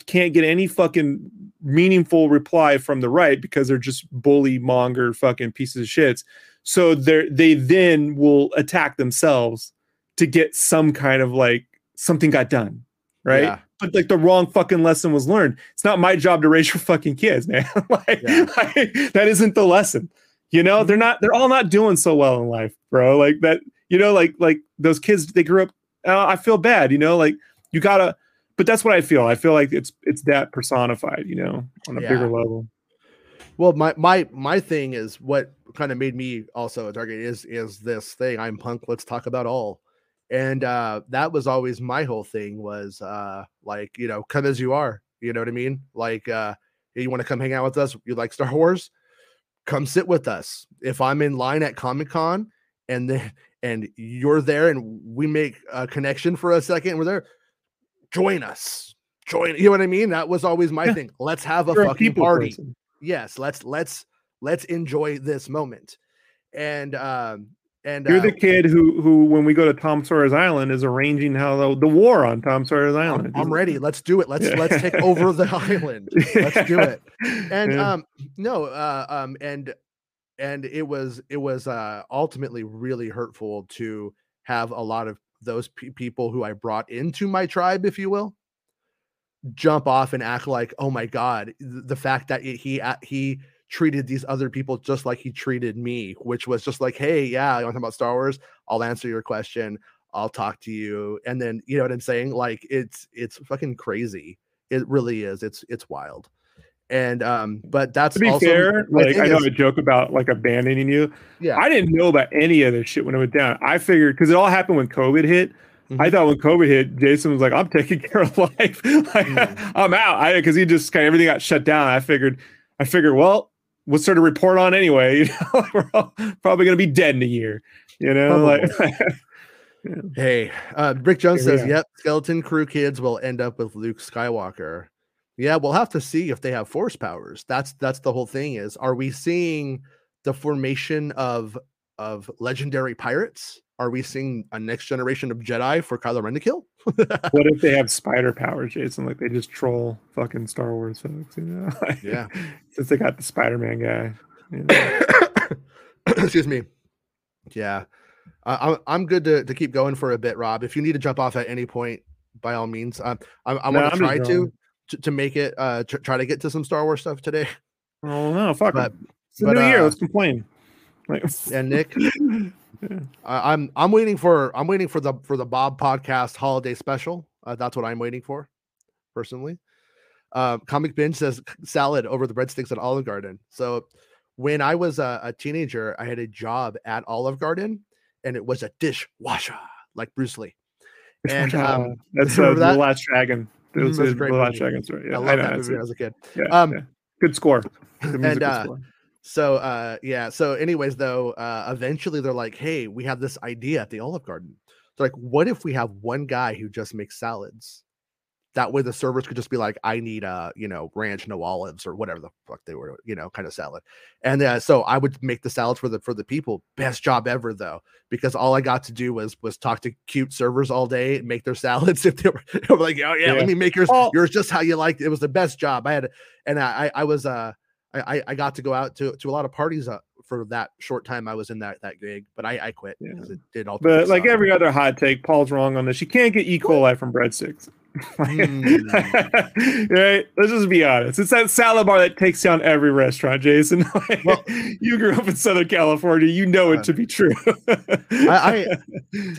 can't get any fucking meaningful reply from the right because they're just bully monger fucking pieces of shits. So they then will attack themselves to get some kind of like something got done, right? Yeah. But like the wrong fucking lesson was learned. It's not my job to raise your fucking kids, man. That isn't the lesson. You know, they're all not doing so well in life, bro. Like that, you know, like those kids, they grew up, I feel bad, you know, like you gotta, but that's what I feel. I feel like it's that personified, you know, on a bigger level. Well, my thing is what kind of made me also a target is this thing. I'm punk. Let's talk about all. And that was always my whole thing was like, you know, come as you are, you know what I mean? Like, you want to come hang out with us? You like Star Wars? Come sit with us. If I'm in line at Comic-Con and you're there and we make a connection for a second, we're there, join us. join. You know what I mean? That was always my thing. Let's have a fucking party. Person. Yes. Let's enjoy this moment. And you're the kid who, when we go to Tom Sawyer's Island, is arranging how the war on Tom Sawyer's Island. I'm ready. Let's do it. Let's take over the island. Let's do it. And and it was ultimately really hurtful to have a lot of those people who I brought into my tribe, if you will, jump off and act like, oh my God, the fact that he treated these other people just like he treated me, which was just like, hey, yeah, you want to talk about Star Wars? I'll answer your question. I'll talk to you. And then, you know what I'm saying? Like, it's fucking crazy. It really is. It's wild. And, but that's to be also fair. Like, I know I joke about like abandoning you. Yeah. I didn't know about any of this shit when it went down. I figured, cause it all happened when COVID hit. Mm-hmm. I thought when COVID hit, Jason was like, I'm taking care of life. Like, mm-hmm. I'm out. Cause he just kind of, everything got shut down. I figured, well, we'll sort of report on anyway. You know, we're all probably going to be dead in a year, you know, like, yeah. Hey, Rick Jones says, yep. Skeleton crew kids will end up with Luke Skywalker. Yeah, we'll have to see if they have force powers. That's the whole thing is, are we seeing the formation of legendary pirates? Are we seeing a next generation of Jedi for Kylo Ren to kill? What if they have spider powers, Jason? Like they just troll fucking Star Wars folks, you know? Like, yeah. Since they got the Spider-Man guy. You know? Excuse me. Yeah. I'm good to keep going for a bit, Rob. If you need to jump off at any point, by all means. I want to try to make it try to get to some Star Wars stuff today. Oh no, fuck it. It's a new year, let's complain. Like, and Nick, I'm waiting for the Bob Podcast holiday special. That's what I'm waiting for personally. Comic Binge says salad over the breadsticks at Olive Garden. So when I was a teenager, I had a job at Olive Garden and it was a dishwasher, like Bruce Lee. And that's The Last Dragon. It was a great movie. Yeah, I love that movie as a kid. Yeah, good score. And so anyways, though, eventually they're like, hey, we have this idea at the Olive Garden. They're like, what if we have one guy who just makes salads? That way the servers could just be like, I need a, you know, ranch, no olives or whatever the fuck they were, you know, kind of salad. And so I would make the salad for the people. Best job ever though, because all I got to do was talk to cute servers all day and make their salads. If they were like, oh yeah, let me make yours just how you liked it. It was the best job I had. And I got to go out to a lot of parties for that short time I was in that gig, but I quit because it did all. But like every other hot take, Paul's wrong on this. You can't get E. coli from breadsticks. Right? Let's just be honest. It's that salad bar that takes down every restaurant, Jason. Well, you grew up in Southern California. You know it to be true.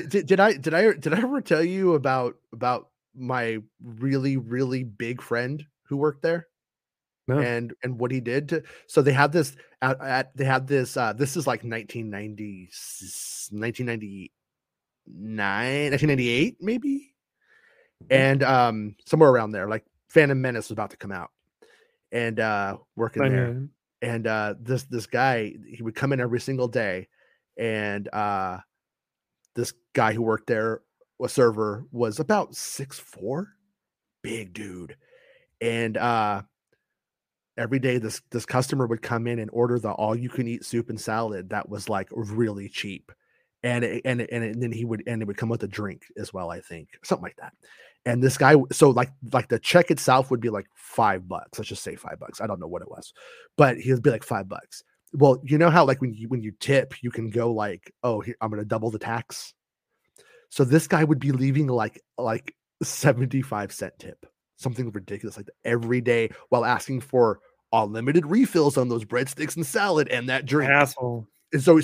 Did I ever tell you about my really, really big friend who worked there? No. And what he did to, so they had this this is like 1998 maybe. And somewhere around there, like Phantom Menace was about to come out, and working there. And this guy, he would come in every single day, and this guy who worked there, a server, was about 6'4", big dude. And every day this customer would come in and order the all you can eat soup and salad that was like really cheap, and then it would come with a drink as well, I think, something like that. And this guy, so like the check itself would be like $5. Let's just say $5. I don't know what it was, but he would be like $5. Well, you know how like when you tip, you can go like, oh, here, I'm going to double the tax. So this guy would be leaving like 75-cent tip, something ridiculous like that, every day, while asking for unlimited refills on those breadsticks and salad and that drink. Asshole. And so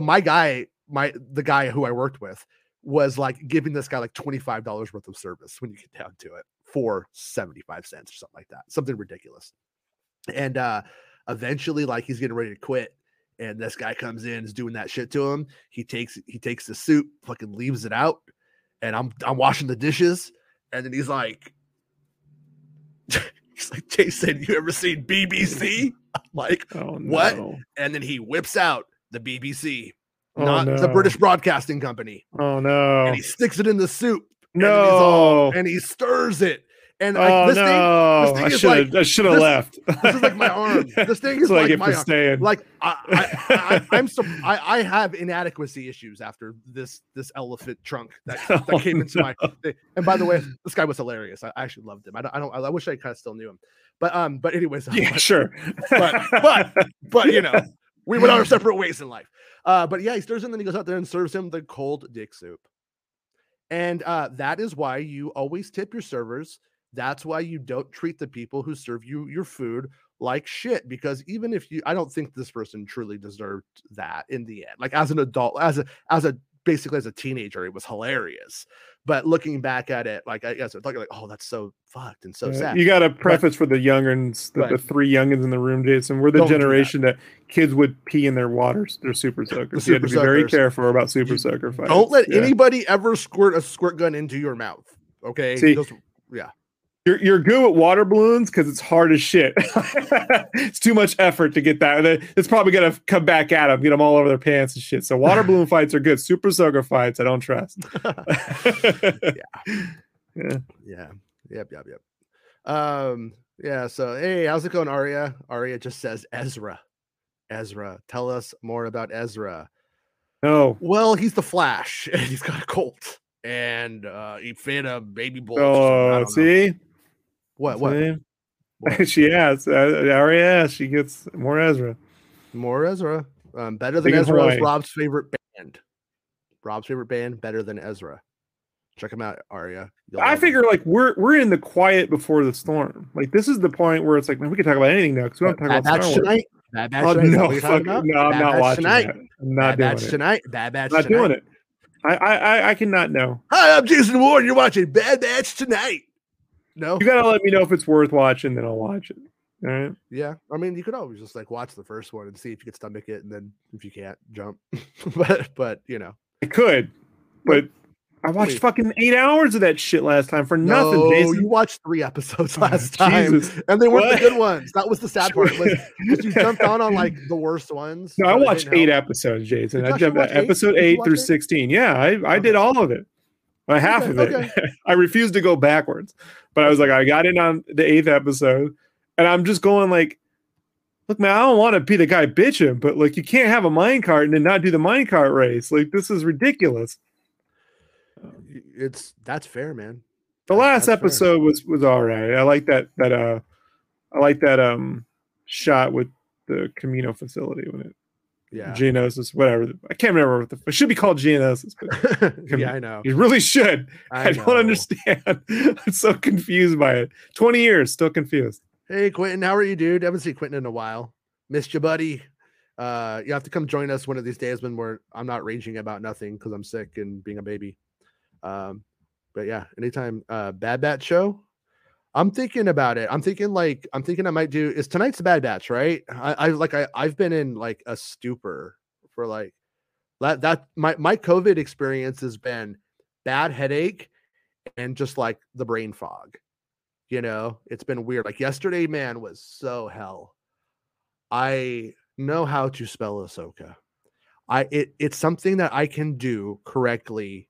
my guy, the guy who I worked with, was like giving this guy like $25 worth of service when you get down to it for 75 cents or something like that, something ridiculous. And eventually, like, he's getting ready to quit, and this guy comes in, is doing that shit to him. He takes the soup, fucking leaves it out, and I'm washing the dishes, and then he's like, he's like, Jason, you ever seen BBC? I'm like, oh, no. What? And then he whips out the BBC. Not the British Broadcasting Company. Oh no! And he sticks it in the soup. No! And he stirs it, And I should have left. This is like my arm. This thing is like my arm. Like I have inadequacy issues after this elephant trunk that came into my thing. And by the way, this guy was hilarious. I actually loved him. I wish I kind of still knew him. But anyways. Yeah, sure. But you know, we went our separate ways in life. But yeah, he stirs him, then he goes out there and serves him the cold dick soup. And that is why you always tip your servers. That's why you don't treat the people who serve you your food like shit, because even if I don't think this person truly deserved that in the end. Like as an adult, basically as a teenager, it was hilarious. But looking back at it, like I guess it's like, oh, that's so fucked and so sad. You got to preface for the youngins, the three youngins in the room, Jason. We're the generation that kids would pee in their waters. They're super soakers. You have to be very careful about super soaker fights. Don't let anybody ever squirt a squirt gun into your mouth. Okay. See, You're good with water balloons because it's hard as shit. It's too much effort to get that. It's probably going to come back at them, get them all over their pants and shit. So water balloon fights are good. Super soaker fights, I don't trust. Yep. Yeah. So, hey, how's it going, Aria? Aria just says Ezra. Ezra. Tell us more about Ezra. No. Well, he's the Flash and he's got a colt. And he fed a baby bull. Oh, see? What? She asked. Aria, she gets more Ezra. More Ezra. Better Than Ezra is Rob's favorite band. Rob's favorite band, Better Than Ezra. Check them out, Aria. I figure like we're in the quiet before the storm. Like this is the point where it's like, man, we can talk about anything now because we don't talk about Star Wars. I'm not watching that. I'm not doing it. I cannot know. Hi, I'm Jason Ward. You're watching Bad Batch tonight. No, you gotta let me know if it's worth watching, then I'll watch it. All right. Yeah, I mean, you could always just like watch the first one and see if you could stomach it, and then if you can't, jump. but you know, I could. But I watched fucking 8 hours of that shit last time for nothing. No, you watched 3 episodes last time, Jesus. And they weren't the good ones. That was the sad part. You jumped on like the worst ones. No, I watched 8 episodes, Jason. I jumped at episode 8 through 16. Yeah, I did all of it. Half of it. I refused to go backwards, but I was like, I got in on the 8th episode, and I'm just going like, look, man, I don't want to be the guy bitching, but like, you can't have a minecart and then not do the minecart race. Like, this is ridiculous. That's fair, man. The last episode was all right. I like that shot with the Camino facility when it Geonosis, whatever. I can't remember what it should be called, Geonosis. But I know. You really should. I don't understand. I'm so confused by it. 20 years, still confused. Hey Quentin, how are you, dude? I haven't seen Quentin in a while. Missed you, buddy. You have to come join us one of these days when I'm not raging about nothing because I'm sick and being a baby. But yeah, anytime Bad Batch show, I'm thinking about it. I'm thinking I might do tonight's Bad Batch, right? I've been in like a stupor for like that my COVID experience has been bad headache and just like the brain fog. You know, it's been weird. Like yesterday, man, was so hell. I know how to spell Ahsoka. It's something that I can do correctly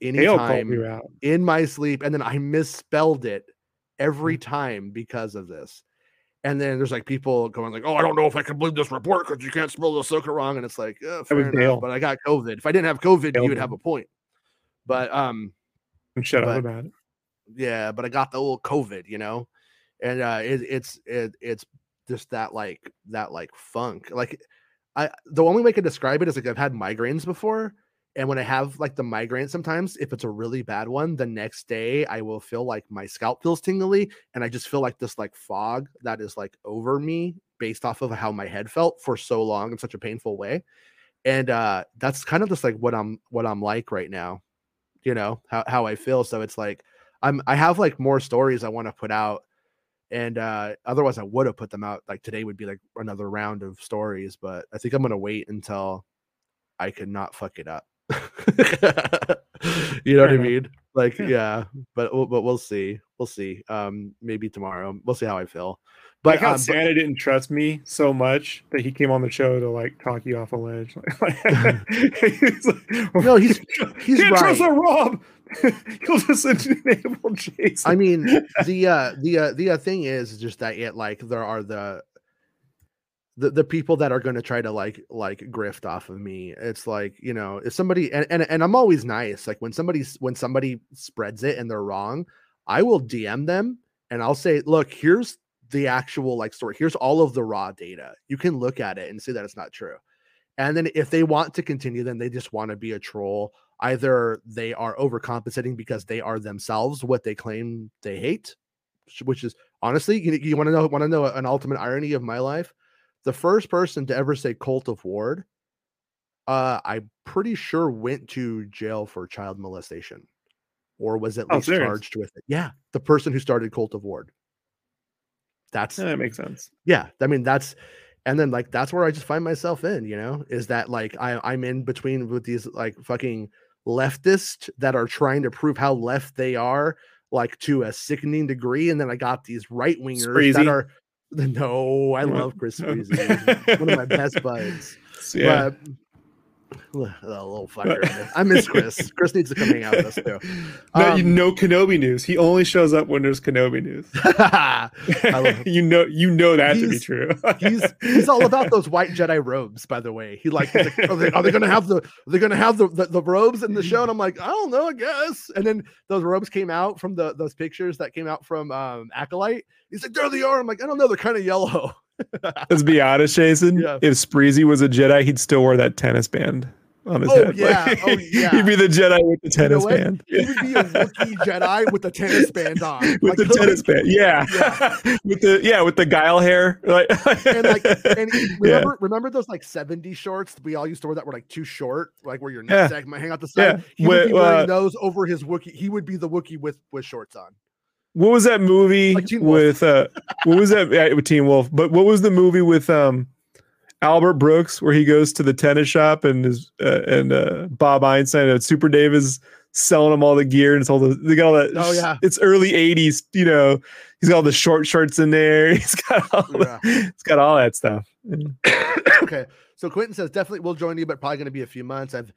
anytime in my sleep, and then I misspelled it every time because of this. And then there's like people going like, "Oh, I don't know if I can believe this report because you can't spell Ahsoka wrong," and it's like, fair enough, but I got COVID. If I didn't have COVID, you would have a point. But shut up about it. Yeah, but I got the old COVID, you know, and it's just that like funk. Like the only way I can describe it is like I've had migraines before. And when I have like the migraine, sometimes if it's a really bad one, the next day I will feel like my scalp feels tingly, and I just feel like this like fog that is like over me based off of how my head felt for so long in such a painful way. And that's kind of just like what I'm like right now, you know, how I feel. So it's like I have like more stories I want to put out, and otherwise I would have put them out. Like today would be like another round of stories, but I think I'm gonna wait until I could not fuck it up. You know what I mean? Like, yeah, but we'll see. We'll see. Maybe tomorrow. We'll see how I feel. But like how Santa didn't trust me so much that he came on the show to like talk you off a ledge. He's like, well, no, he's can't right. Trust a Rob. He'll just enable Jason. I mean, the thing is just that it like there are the people that are going to try to like grift off of me. It's like, you know, if somebody and I'm always nice. Like when somebody spreads it and they're wrong, I will DM them and I'll say, look, here's the actual like story. Here's all of the raw data. You can look at it and see that it's not true. And then if they want to continue, then they just want to be a troll. Either they are overcompensating because they are themselves what they claim they hate, which is honestly, you want to know an ultimate irony of my life. The first person to ever say Cult of Ward, I'm pretty sure went to jail for child molestation, or was at least charged with it. Yeah, the person who started Cult of Ward. That's that makes sense. Yeah, I mean that's, and then like that's where I just find myself in. You know, is that like I'm in between with these like fucking leftists that are trying to prove how left they are, like to a sickening degree, and then I got these right wingers that are. No, I love Chris Freezy. One of my best buds. Yeah. But, little fucker. I miss Chris. Chris needs to come hang out with us too. No, Kenobi news. He only shows up when there's Kenobi news. You know that to be true. he's all about those white Jedi robes, by the way. He like are they gonna have the robes in the show? And I'm like, I don't know, I guess. And then those robes came out from those pictures that came out from Acolyte. He's like, there they are. I'm like, I don't know, they're kind of yellow. Let's be honest, Jason. Yeah. If Spreezy was a Jedi, he'd still wear that tennis band on his head. Yeah. Like, he'd be the Jedi with the tennis band. He would be a Wookiee Jedi with the tennis band on. With the tennis band, yeah. with the guile hair. Like, remember those like 70s shorts we all used to wear that were like too short, like where your neck might hang out the side. Yeah. He would be wearing those over his Wookiee. He would be the Wookiee with shorts on. What was that movie with with Teen Wolf? But what was the movie with Albert Brooks where he goes to the tennis shop and his Bob Einstein and Super Dave is selling him all the gear and it's all they got all that. Oh yeah, it's early '80s. You know, he's got all the short shorts in there. He's got all that stuff. Okay, so Quentin says definitely we'll join you, but probably going to be a few months. I've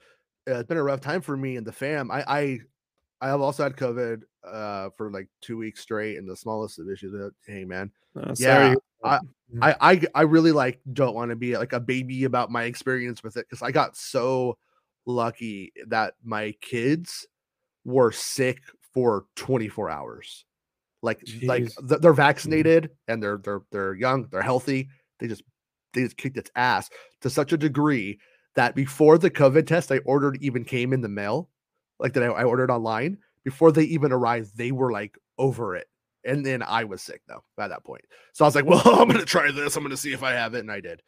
it's been a rough time for me and the fam. I have also had COVID for like 2 weeks straight, and the smallest of issues. Hey man, sorry. I really like don't want to be like a baby about my experience with it because I got so lucky that my kids were sick for 24 hours. Like Jeez. Like they're vaccinated and they're young, they're healthy. They just kicked its ass to such a degree that before the COVID test I ordered even came in the mail. Like that I ordered online before they even arrived, they were like over it. And then I was sick though by that point. So I was like, well, I'm going to try this. I'm going to see if I have it. And I did.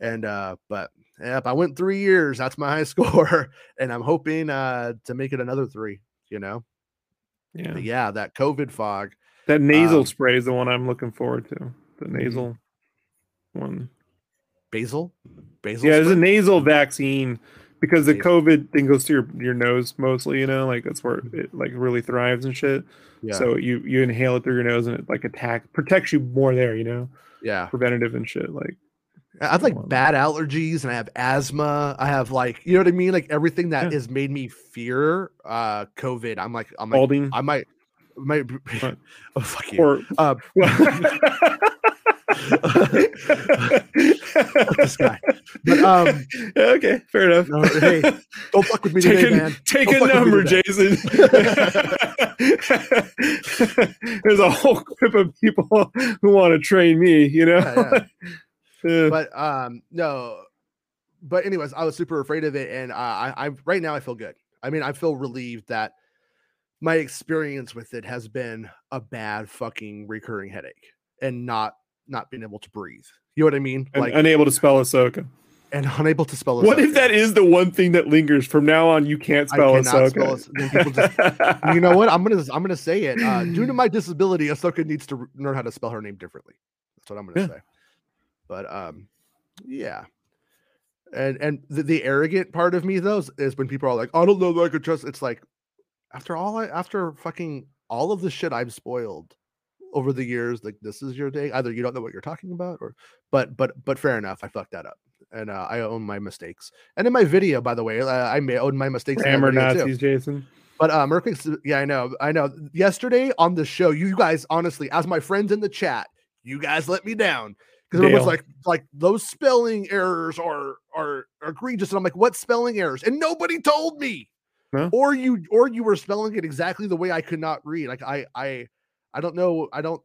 And, but yep, I went 3 years. That's my high score. And I'm hoping, to make it another 3, you know? Yeah. But yeah. That COVID fog, that nasal spray is the one I'm looking forward to. The nasal one. Basil. Yeah. Spray? There's a nasal vaccine. Because the COVID thing goes to your nose mostly, you know, like that's where it like really thrives and shit. Yeah. So you inhale it through your nose and it like protects you more there, you know? Yeah. Preventative and shit. Like I have like bad allergies and I have asthma. I have like, you know what I mean? Like everything that has made me fear COVID. I'm like balding. I might oh fuck you. This guy. But, okay, fair enough. No, hey, don't fuck with me today, man. Take a number, Jason. There's a whole group of people who want to train me, you know. Yeah. But no. But anyways, I was super afraid of it, and I right now I feel good. I mean, I feel relieved that my experience with it has been a bad fucking recurring headache and not being able to breathe. You know what I mean? Like unable to spell Ahsoka. And unable to spell Ahsoka. What if that is the one thing that lingers from now on? You can't spell Ahsoka. You know what? I'm gonna say it. Due to my disability, Ahsoka needs to learn how to spell her name differently. That's what I'm gonna say. But yeah. And the arrogant part of me though is when people are like, I don't know that I could trust. It's like, After fucking all of the shit I've spoiled over the years, like, this is your day. Either you don't know what you're talking about, or but fair enough. I fucked that up, and I own my mistakes. And in my video, by the way, I may own my mistakes. Hammer Nazis, too. Jason. But Mercury's, yeah, I know. Yesterday on the show, you guys, honestly, as my friends in the chat, you guys let me down. Because everyone's like those spelling errors are egregious, and I'm like, what spelling errors? And nobody told me. Huh? Or you were spelling it exactly the way I could not read. Like I don't know. I don't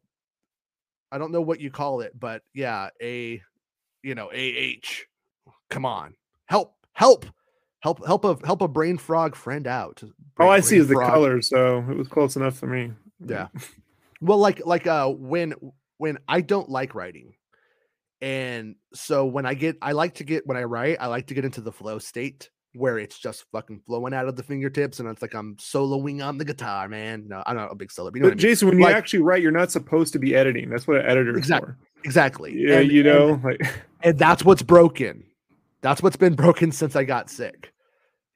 know what you call it, but yeah, AH. Come on, help a brain frog friend out. All I see is the color, so it was close enough for me. Yeah. Well, like when I don't like writing. And so when I write, I like to get into the flow state where it's just fucking flowing out of the fingertips. And it's like, I'm soloing on the guitar, man. No, I'm not a big solo. You know but Jason, I mean? When you actually write, you're not supposed to be editing. That's what an editor is for. Exactly. Yeah. And, and that's what's broken. That's what's been broken since I got sick.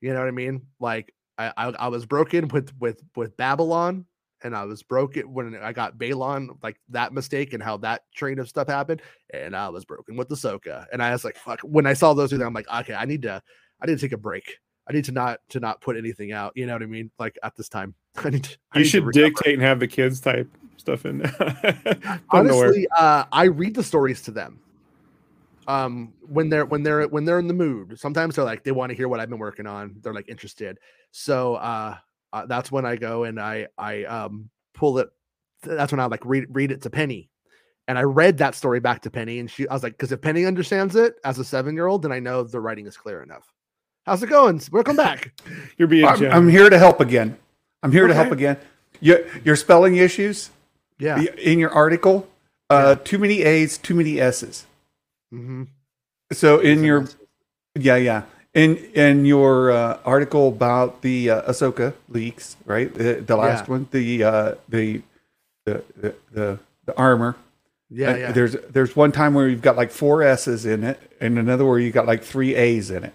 You know what I mean? Like I was broken with Babylon. And I was broken when I got Balon, like that mistake and how that train of stuff happened. And I was broken with Ahsoka. And I was like, fuck, when I saw those two, I'm like, okay, I need to take a break. I need to not put anything out. You know what I mean? Like at this time, I should dictate and have the kids type stuff in there. Honestly, I read the stories to them. When they're in the mood, sometimes they're like, they want to hear what I've been working on. They're like interested. So, that's when I go and I pull it. That's when I like read it to Penny, and I read that story back to Penny, and I was like, because if Penny understands it as a 7-year-old, then I know the writing is clear enough. How's it going? Welcome back. You're being. I'm here to help again. Your spelling issues. Yeah. In your article, too many A's, too many S's. Mm-hmm. So in your, In your article about the Ahsoka leaks, right? The last one, the armor. Yeah, yeah. There's one time where you've got like 4 S's in it, and another where you got like 3 A's in it.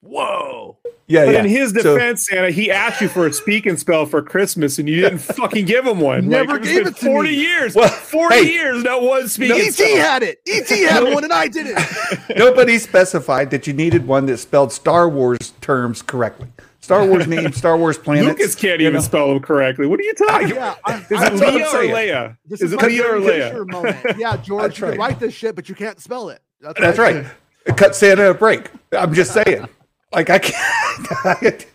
Whoa. Yeah. But in his defense, Santa, he asked you for a speak and spell for Christmas, and you didn't fucking give him one. Never gave it to 40 me. Years. Well, 40 years, not one speak and spell. E.T. had it. E.T. had one, and I didn't. Nobody specified that you needed one that spelled Star Wars terms correctly. Star Wars names, Star Wars planets. Lucas can't even spell them correctly. What are you talking about? Is it Leia or Leia? Is it Leia or Leia? Yeah, George, you can write this shit, but you can't spell it. That's right. Cut Santa a break. I'm just saying. Like I can't.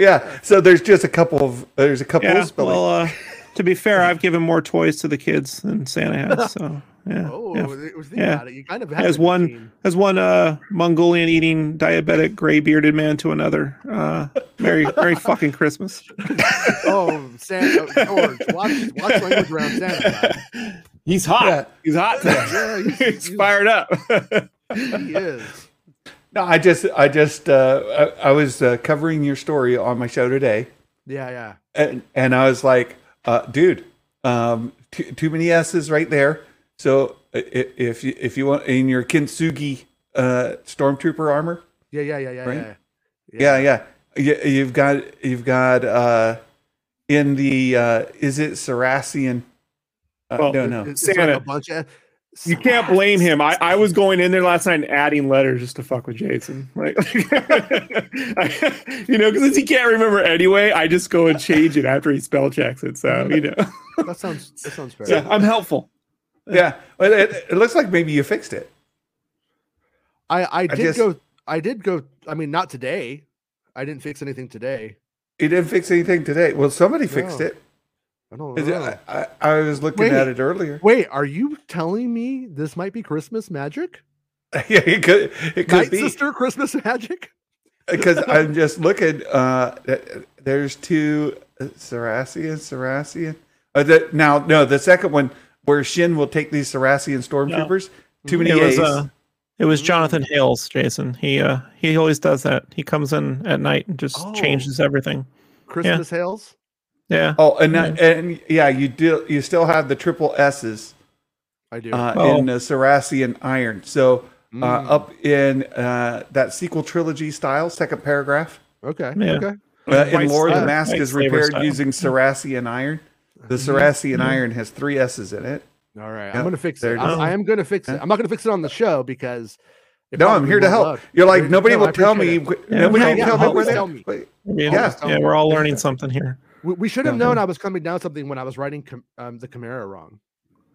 Yeah. So there's just a couple of spelling. Well, to be fair, I've given more toys to the kids than Santa has. So yeah. Oh, yeah. About it. You kind of have as one Mongolian eating diabetic gray bearded man to another. Merry Merry fucking Christmas. Oh, Santa, George, watch language around Santa. Man. He's hot. Yeah. He's hot today. Yeah, he's fired up. He is. No, I was covering your story on my show today. Yeah, yeah. And I was like, dude, too many S's right there. So if you want in your Kintsugi stormtrooper armor, yeah, you've got in the is it Saracen? Well, no, Santa. Like a bunch of. You can't blame him. I was going in there last night and adding letters just to fuck with Jason. Because since he can't remember anyway, I just go and change it after he spell checks it. So, That sounds fair. Yeah, I'm helpful. Yeah. It looks like maybe you fixed it. I did go. I mean, not today. I didn't fix anything today. You didn't fix anything today. Well, somebody fixed it. I don't know. I was looking at it earlier. Wait, are you telling me this might be Christmas magic? Yeah, it could Night be Sister Christmas magic. Because I'm just looking. There's 2 Saracen. The second one where Shin will take these Saracen stormtroopers. No. Too many A's. It was Jonathan Hales, Jason. He always does that. He comes in at night and just changes everything. Christmas Hales. Yeah. Oh, and you do. You still have the triple S's. I do in the Saracen Iron. So up in that sequel trilogy style, second paragraph. Okay. Yeah. Okay. In lore, the mask is repaired using Saracen iron. The Saracen iron has 3 S's in it. All right, I'm going to fix it. I am going to fix it. I'm not going to fix it on the show because. No, I'm here to help. Look. You're like, nobody will tell me. Yeah, we're all learning something here. We should have known I was coming down something when I was writing the Chimera wrong.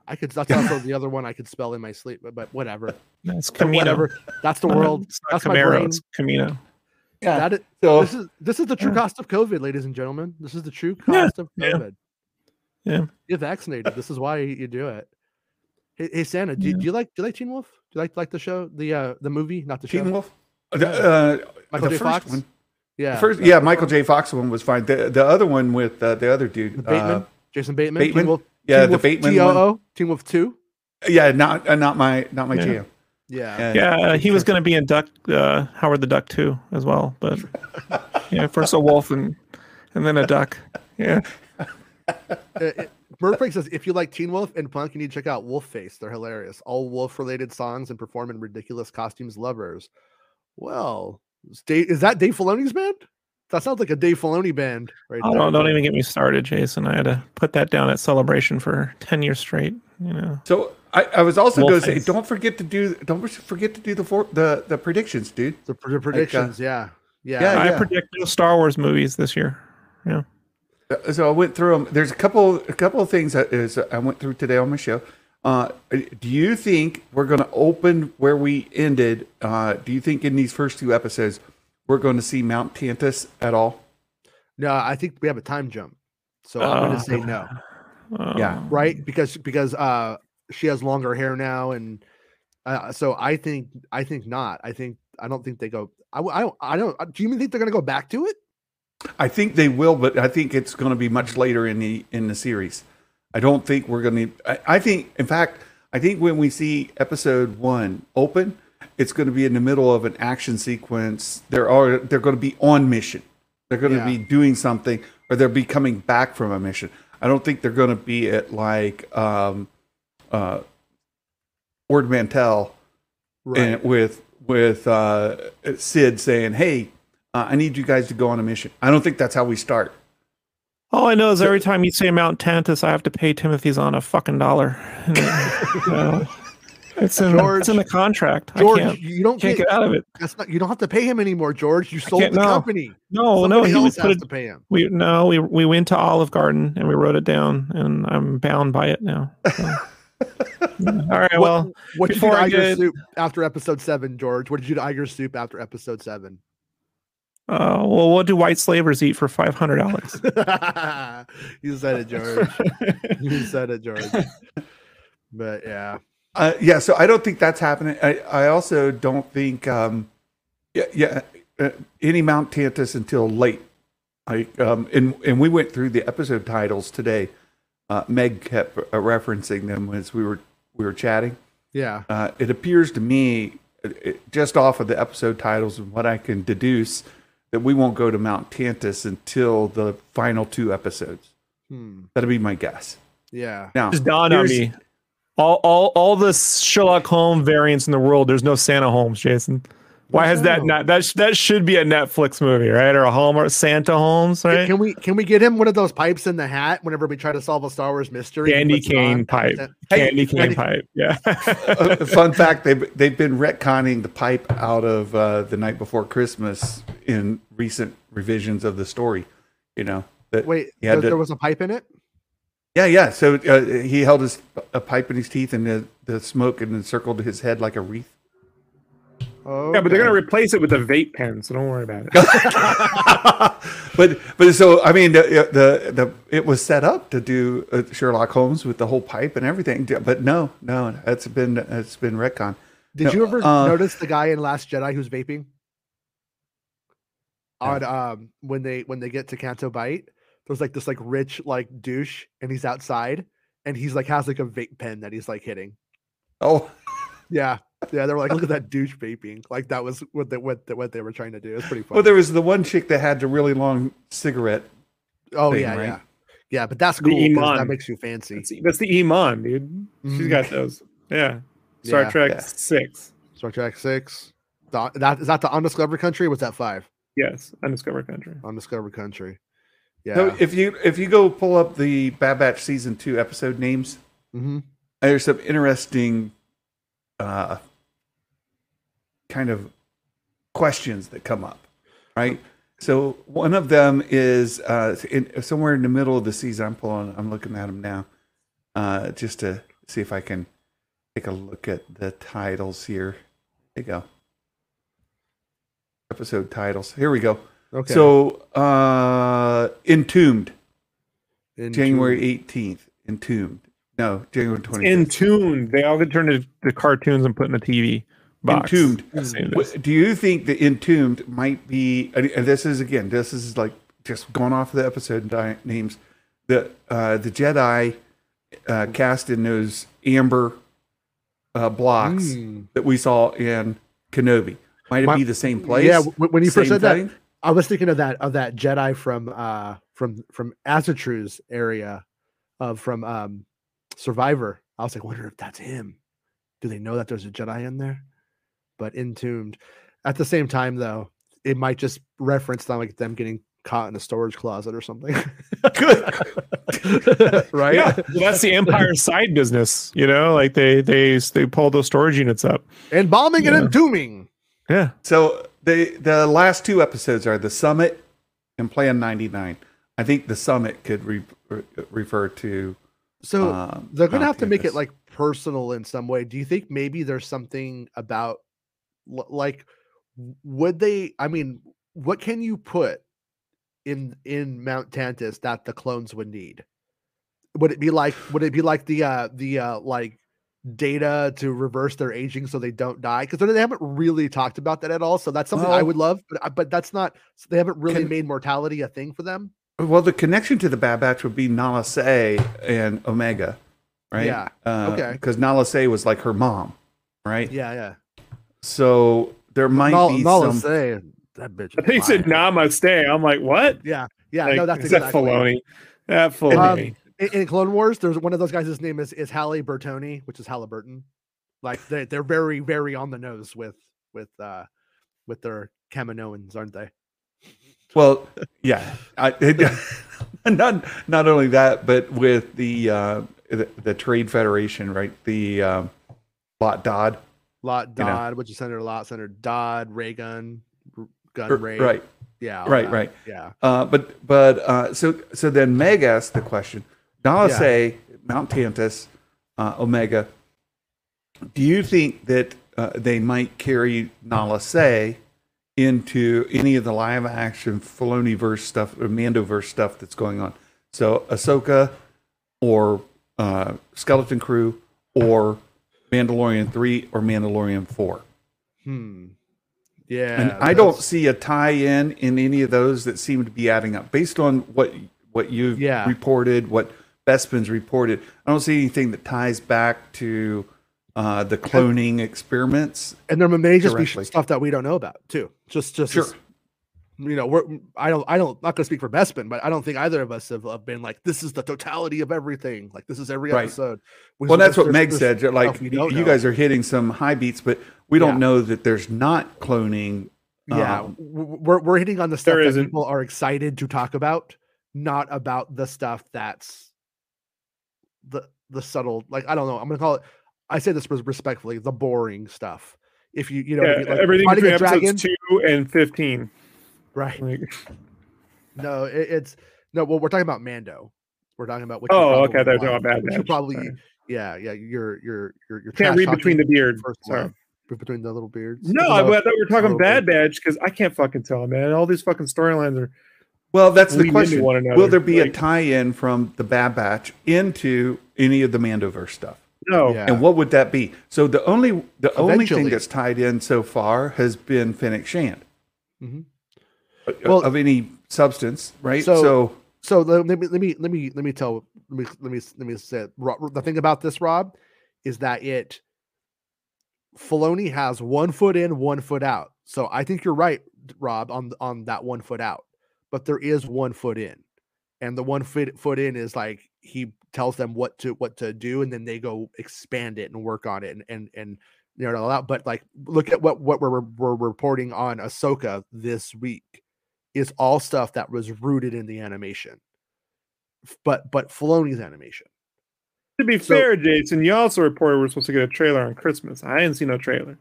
I could. That's also the other one I could spell in my sleep, but whatever. That's Camino. Whatever. That's the world. It's not Camaro. It's Camino. Yeah. That is, so this is the true cost of COVID, ladies and gentlemen. This is the true cost of COVID. Yeah. You're vaccinated. This is why you do it. Hey Santa, do you like Teen Wolf? Do you like the show? The movie, not the show. Teen Wolf. Michael J. Fox one. Yeah. Michael J. Fox one was fine. The other one with the other dude, Jason Bateman. Teen Wolf. Yeah, Teen Wolf, the Bateman one. Teen Wolf 2. Yeah, not my jam. Yeah. Yeah, he was going to be in Howard the Duck 2 as well, but first a wolf and then a duck. Yeah. Murfreak says, if you like Teen Wolf and punk, you need to check out Wolf Face. They're hilarious. All wolf-related songs and perform in ridiculous costumes. Lovers. Well, is that Dave Filoni's band? That sounds like a Dave Filoni band, right? Oh, don't even get me started, Jason. I had to put that down at Celebration for 10 years straight. So I was also going to say, don't forget to do the predictions, dude. The predictions, I predict no Star Wars movies this year. Yeah. So I went through them. There's a couple of things I went through today on my show. Do you think we're going to open where we ended? Do you think in these first 2 episodes we're going to see Mount Tantus at all? No, I think we have a time jump. So I'm going to say no. Right, because she has longer hair now, and so I think not. I don't think they go. I don't. Do you even think they're going to go back to it? I think they will, but I think it's going to be much later in the series. I don't think we're going to. I think when we see episode 1 open, it's going to be in the middle of an action sequence. They're going to be on mission. They're going to be doing something, or they'll be coming back from a mission. I don't think they're going to be at like Ord Mantell, right? And with Sid saying, "Hey, I need you guys to go on a mission." I don't think that's how we start. All I know is every time you say Mount Tantus, I have to pay Timothy Zahn a fucking $1. It's in the contract. George, you can't get out of it. That's not. You don't have to pay him anymore, George. You sold the company. No. He was supposed to pay him. We went to Olive Garden and we wrote it down, and I'm bound by it now. So. All right. Well, what did you do to Iger Soup after episode 7, George? What did you do to Iger Soup after episode 7? Well, what do white slavers eat for $500? You said it, George. But yeah. So I don't think that's happening. I also don't think any Mount Tantus until late. And we went through the episode titles today. Meg kept referencing them as we were chatting. Yeah. It appears to me, just off of the episode titles and what I can deduce, that we won't go to Mount Tantus until the final 2 episodes. That'll be my guess. Yeah. Now, just dawned on me. All the Sherlock Holmes variants in the world, there's no Santa Holmes, Jason. Why has that not? That should be a Netflix movie, right? Or a Hallmark, Santa Holmes, right? Can we get him one of those pipes in the hat whenever we try to solve a Star Wars mystery? Candy cane pipe. Candy cane pipe. Yeah. Fun fact: they've been retconning the pipe out of The Night Before Christmas in recent revisions of the story. There was a pipe in it. Yeah. So he held a pipe in his teeth, and the smoke and encircled his head like a wreath. Okay. Yeah, but they're gonna replace it with a vape pen, so don't worry about it. but so I mean, the it was set up to do Sherlock Holmes with the whole pipe and everything, but no, it's been retcon. Did you ever notice the guy in Last Jedi who's vaping? On when they get to Canto Bight, there's like this like rich like douche, and he's outside, and he's like has like a vape pen that he's like hitting. Oh, yeah. Yeah, they were like, look at that douche vaping. Like that was what they were trying to do. It's pretty funny. Well, there was the one chick that had the really long cigarette. Oh thing, yeah, right? yeah. But that's cool. That makes you fancy. That's the Iman, dude. Mm-hmm. She's got those. Yeah. Star Trek 6. Star Trek 6. Is that the Undiscovered Country? Or was that 5? Yes, Undiscovered Country. Undiscovered Country. Yeah. So if you go pull up the Bad Batch season 2 episode names, mm-hmm. there's some interesting kind of questions that come up, right? So one of them is somewhere in the middle of the season. I'm looking at them now, just to see if I can take a look at the titles here. There you go. Episode titles. Here we go. Okay. So Entombed. January 18th. Entombed. No, January 20th. Entombed. They all get turned into cartoons and put in the TV box. Entombed. Do you think the Entombed might be? And this is like just going off the episode names. The Jedi cast in those amber blocks that we saw in Kenobi. Might it be the same place? Yeah, when you first said thing? That, I was thinking of that Jedi from Asatru's area from Survivor. I was like, wonder if that's him. Do they know that there's a Jedi in there? But Entombed. At the same time, though, it might just reference like them getting caught in a storage closet or something. Good. Right? Yeah. Well, that's the Empire side business, like they pull those storage units up. And bombing and entombing. Yeah. So the last two episodes are The Summit and Plan 99. I think The Summit could refer to. So they're going to have to make it like personal in some way. Do you think maybe there's something about like what can you put in Mount Tantus that the clones would need? Would it be like the like data to reverse their aging so they don't die, because they haven't really talked about that at all. So that's something I would love, but that's not. They haven't really made mortality a thing for them. Well, the connection to the Bad Batch would be Nala Se and Omega, right? Yeah. Okay. Because Nala Se was like her mom, right? Yeah, yeah. So there might be Nala Se, that bitch. I think he said Namaste. I'm like, what? Yeah, yeah. Like, no, that's exactly. That Filoni. In Clone Wars, there's one of those guys. His name is Halliburtoni, which is Halliburton. Like they're very, very on the nose with their Kaminoans, aren't they? Well, yeah. Not only that, but with the Trade Federation, right? The Lot Dodd, which is Senator Dodd, Ray Gun Ray, right? Yeah, right. Yeah. So then Meg asked the question. Nala Se, Mount Tantus, Omega. Do you think that they might carry Nala Se into any of the live action Filoni-verse stuff or Mando-verse stuff that's going on? So Ahsoka or Skeleton Crew or Mandalorian 3 or Mandalorian 4? Yeah. And I don't see a tie-in in any of those that seem to be adding up. Based on what you've reported, what Bespin's reported, I don't see anything that ties back to the cloning experiments. And there may just be stuff that we don't know about too. Just sure. I'm not going to speak for Bespin, but I don't think either of us have been like, this is the totality of everything. Like this is every episode. Well, that's what Meg said. Like you guys are hitting some high beats, but we don't know that there's not cloning. Yeah. We're hitting on the stuff that people are excited to talk about, not about the stuff that's the subtle, like, I don't know. I'm going to call it, I say this respectfully, the boring stuff. If everything between episodes 2 and 15. Right. Well, we're talking about Mando. We're talking about they're talking about Bad Batch. You're can't read between the beard. Sorry. Between the little beards. No, I thought we were talking Bad Batch because I can't fucking tell, man. All these fucking storylines are. Well, that's the question. Will there be a tie-in from the Bad Batch into any of the Mandoverse stuff? No. Yeah. And what would that be? So the only thing that's tied in so far has been Fennec Shand. Mm-hmm. Well, of any substance, right? So let me say it. The thing about this, Rob, is that Filoni has one foot in, one foot out. So I think you're right, Rob, on that one foot out. But there is one foot in, and the one foot in is like he tells them what to do, and then they go expand it and work on it and all out. But like, look at what we're reporting on Ahsoka this week. is all stuff that was rooted in the animation, but Filoni's animation. To be fair, Jason, you also reported we're supposed to get a trailer on Christmas. I didn't see no trailer.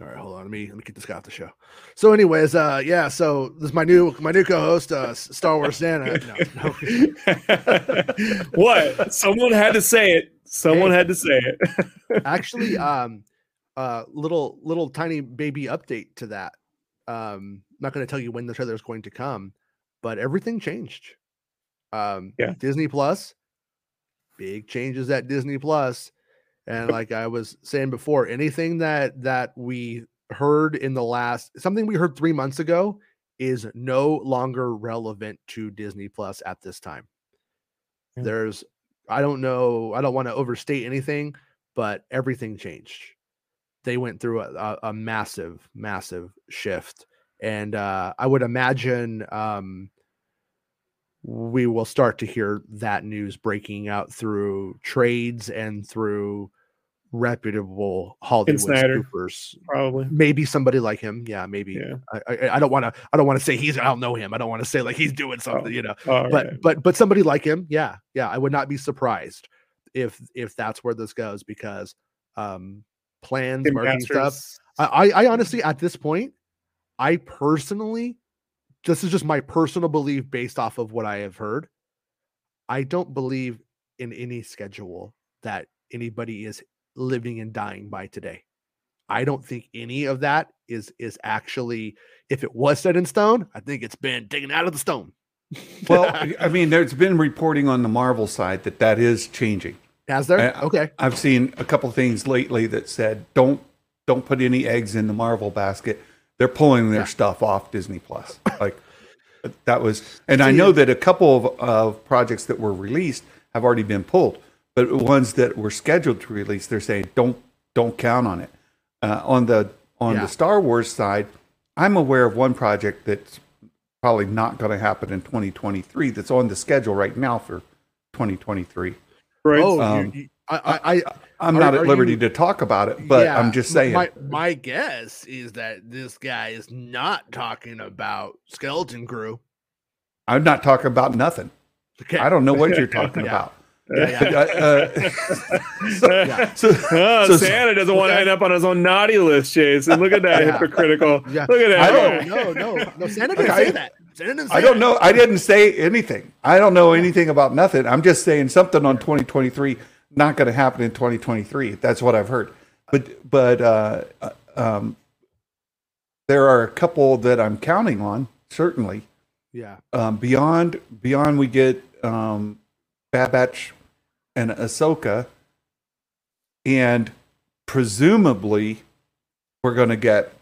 All right, hold on. Let me get this guy off the show. So, anyways, yeah. So this is my new co-host, Star Wars Santa. No. What? Someone had to say it. Actually, little tiny baby update to that. I'm not going to tell you when the trailer is going to come, but everything changed. Yeah. Disney Plus. Big changes at Disney Plus. And like I was saying before, anything that we heard in the last, something we heard 3 months ago is no longer relevant to Disney Plus at this time. Yeah. I don't know, I don't want to overstate anything, but everything changed. They went through a massive, massive shift. And I would imagine we will start to hear that news breaking out through trades and through reputable Hollywood scoopers. Probably, maybe somebody like him. Yeah, maybe. Yeah. I don't want to say I don't know him. I don't want to say like he's doing something, but somebody like him. Yeah. I would not be surprised if that's where this goes, because plans, marketing stuff. I honestly, at this point, I personally. This is just my personal belief based off of what I have heard. I don't believe in any schedule that anybody is living and dying by today. I don't think any of that is actually, if it was set in stone, I think it's been taken out of the stone. Well, I mean, there's been reporting on the Marvel side that is changing. Has there? Okay. I've seen a couple of things lately that said, don't put any eggs in the Marvel basket. They're pulling their stuff off Disney Plus. Like that was, and I know that a couple of projects that were released have already been pulled, but ones that were scheduled to release, they're saying don't count on it. On the Star Wars side, I'm aware of one project that's probably not going to happen in 2023. That's on the schedule right now for 2023. Right. Oh, I'm not at liberty to talk about it, but yeah, I'm just saying. My guess is that this guy is not talking about Skeleton Crew. I'm not talking about nothing. Okay. I don't know what you're talking about. So Santa doesn't want to end up on his own naughty list, Jason. Look at that hypocritical. Yeah. Look at that. No, Santa didn't say that. I don't know. I didn't say anything. I don't know anything about nothing. I'm just saying something on 2023. Not going to happen in 2023. That's what I've heard. But there are a couple that I'm counting on, certainly. Yeah. Beyond we get Bad Batch and Ahsoka, and presumably we're going to get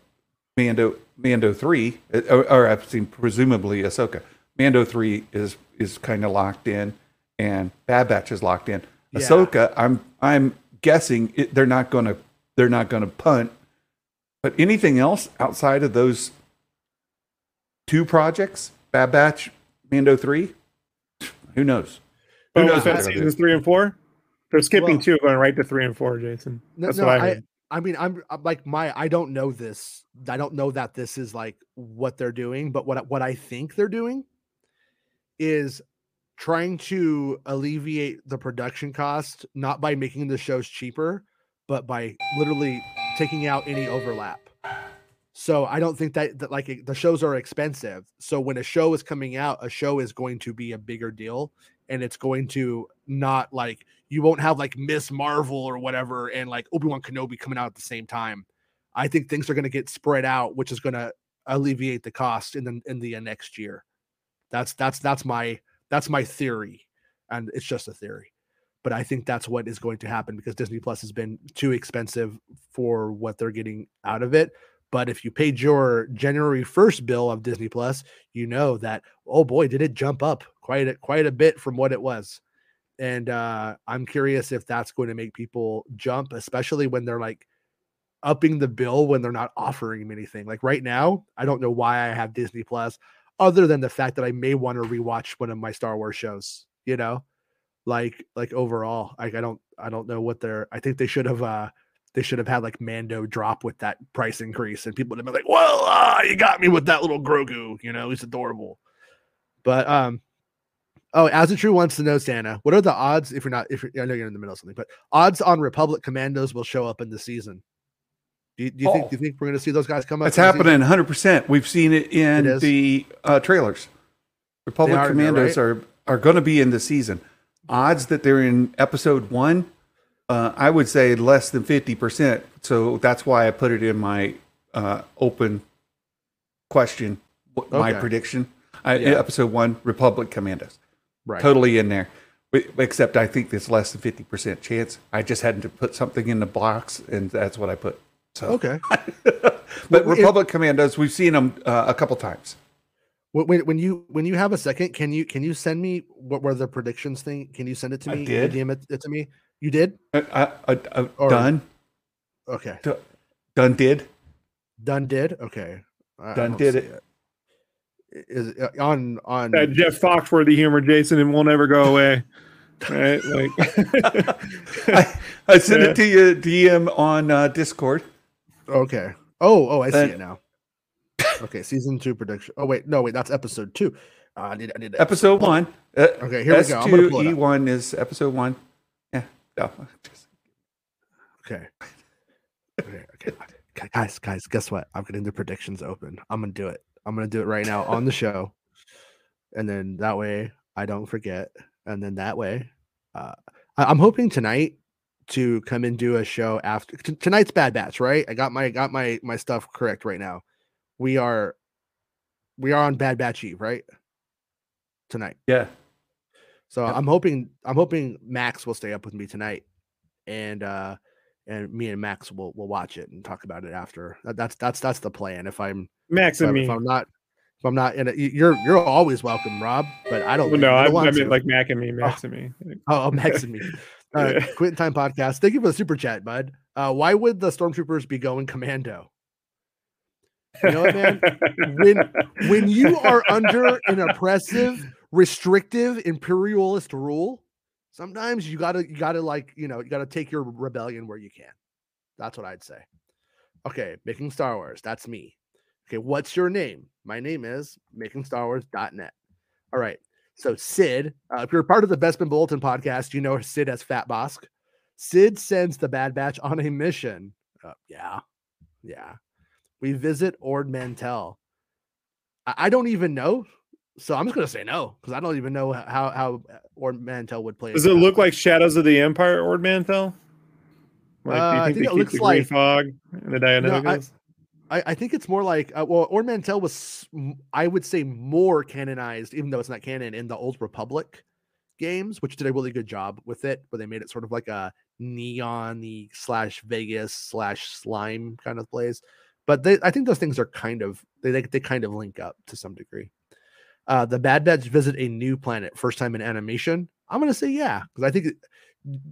Mando 3, or I've seen presumably Ahsoka. Mando 3 is kind of locked in, and Bad Batch is locked in. Yeah. Ahsoka, I'm guessing they're not gonna punt, but anything else outside of those two projects, Bad Batch, Mando 3, who knows? Who knows? Seasons 3 and 4, they're skipping 2, going right to 3 and 4, Jason. That's what I heard. I mean, I'm like I don't know this. I don't know that this is like what they're doing, but what I think they're doing is trying to alleviate the production cost, not by making the shows cheaper, but by literally taking out any overlap. So I don't think that the shows are expensive. So when a show is coming out, a show is going to be a bigger deal, and it's going to not like, you won't have like Miss Marvel or whatever, and like Obi-Wan Kenobi coming out at the same time. I think things are going to get spread out, which is going to alleviate the cost in the next year. That's my theory, and it's just a theory, but I think that's what is going to happen, because Disney Plus has been too expensive for what they're getting out of it. But if you paid your January 1st bill of Disney Plus, you know that, oh boy, did it jump up quite a bit from what it was. And I'm curious if that's going to make people jump, especially when they're like upping the bill when they're not offering them anything. Like right now, I don't know why I have Disney Plus, other than the fact that I may want to rewatch one of my Star Wars shows, you know, like overall, I don't know what I think they should have They should have had like Mando drop with that price increase, and people would have been like, "Well, you got me with that little Grogu, you know, he's adorable." But As a True wants to know, Santa, what are the odds I know you're in the middle of something, but odds on Republic Commandos will show up in the season? Do you think we're going to see those guys come up? It's happening 100%. We've seen it in the trailers. Republic Commandos are going to be in the season. Odds that they're in episode 1, I would say less than 50%. So that's why I put it in my open question, my prediction. Episode 1, Republic Commandos. Right. Totally in there. Except I think there's less than 50% chance. I just had to put something in the box, and that's what I put. So. Okay. But Republic Commandos, we've seen them a couple times. When you have a second, can you send me what were the predictions thing? Can you send it to me? I did. You DM it to me. You did? Done. Okay. Done did? Okay. Done did it. Is on Jeff Foxworthy humor, Jason, and we'll never go away. Right? Like I sent it to you DM on Discord. Okay. Oh, I see it now. Okay, season 2 prediction. Oh wait, no, that's episode 2. I need episode 1. Okay, here S2 we go. I'm gonna pull it up. E1 is episode 1. Yeah. No. Okay. Guys, guess what? I'm getting the predictions open. I'm gonna do it. I'm gonna do it right now on the show, and then that way I don't forget. And then that way, I'm hoping tonight to come and do a show after tonight's Bad Batch. Right? I got my stuff correct right now. We are on Bad Batch Eve, right? Tonight. Yeah. So yep. I'm hoping Max will stay up with me tonight, and me and Max will watch it and talk about it after. That's the plan. If I'm Max and me, if I'm not in it, you're always welcome, Rob. But I don't. Well, no, I mean like Max and me. Oh, Max and me. Quitting Time Podcast. Thank you for the super chat, bud. Why would the stormtroopers be going commando? You know what, man? When you are under an oppressive, restrictive, imperialist rule, sometimes you gotta like, you know, you gotta take your rebellion where you can. That's what I'd say. Okay, Making Star Wars. That's me. Okay, what's your name? My name is makingstarwars.net. All right. So Sid, if you're part of the Bestman Bulletin podcast, you know Sid as Fat Bosk. Sid sends the Bad Batch on a mission. Yeah. We visit Ord Mantell. I don't even know, so I'm just gonna say no because I don't even know how Ord Mantell would play. Does it look like Shadows of the Empire, Ord Mantell? Like, do you think it looks like fog and the Dianetics? I think it's more like Ord Mantell was, I would say, more canonized, even though it's not canon, in the Old Republic games, which did a really good job with it, where they made it sort of like a neon-y / Vegas / slime kind of place. But I think those things are kind of they kind of link up to some degree. The Bad Batch visit a new planet, first time in animation. I'm gonna say yeah, because I think.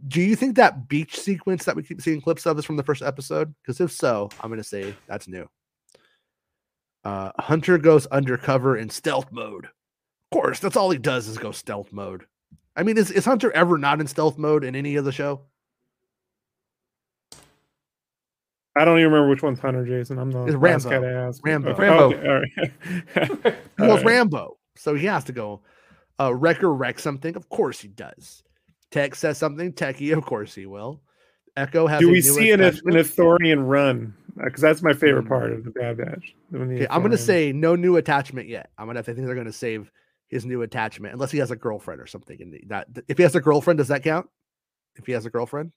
Do you think that beach sequence that we keep seeing clips of is from the first episode? Because if so, I'm gonna say that's new. Hunter goes undercover in stealth mode. Of course, that's all he does is go stealth mode. I mean, is Hunter ever not in stealth mode in any of the show? I don't even remember which one's Hunter, Jason. I'm not. It's Rambo. Oh, Rambo. Okay, all right. Well, it's Rambo, so he has to go. Wrecker wreck something. Of course he does. Tech says something techie. Of course he will. Echo has. Do we see an Ithorian run? Because that's my favorite part of the Bad Batch. Okay, I'm going to say no new attachment yet. I think they're going to save his new attachment unless he has a girlfriend or something. And that if he has a girlfriend, does that count? If he has a girlfriend,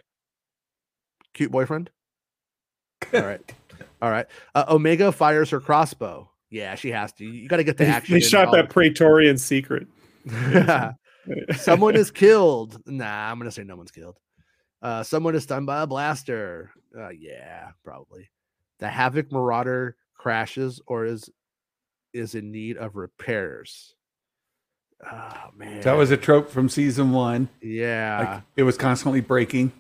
cute boyfriend. All right. Omega fires her crossbow. Yeah, she has to. You got to get the action. They shot that Praetorian secret. Someone is killed. Nah, I'm going to say no one's killed. Someone is stunned by a blaster. Yeah, probably. The Havoc Marauder crashes or is in need of repairs. Oh, man. That was a trope from season 1. Yeah. Like, it was constantly breaking.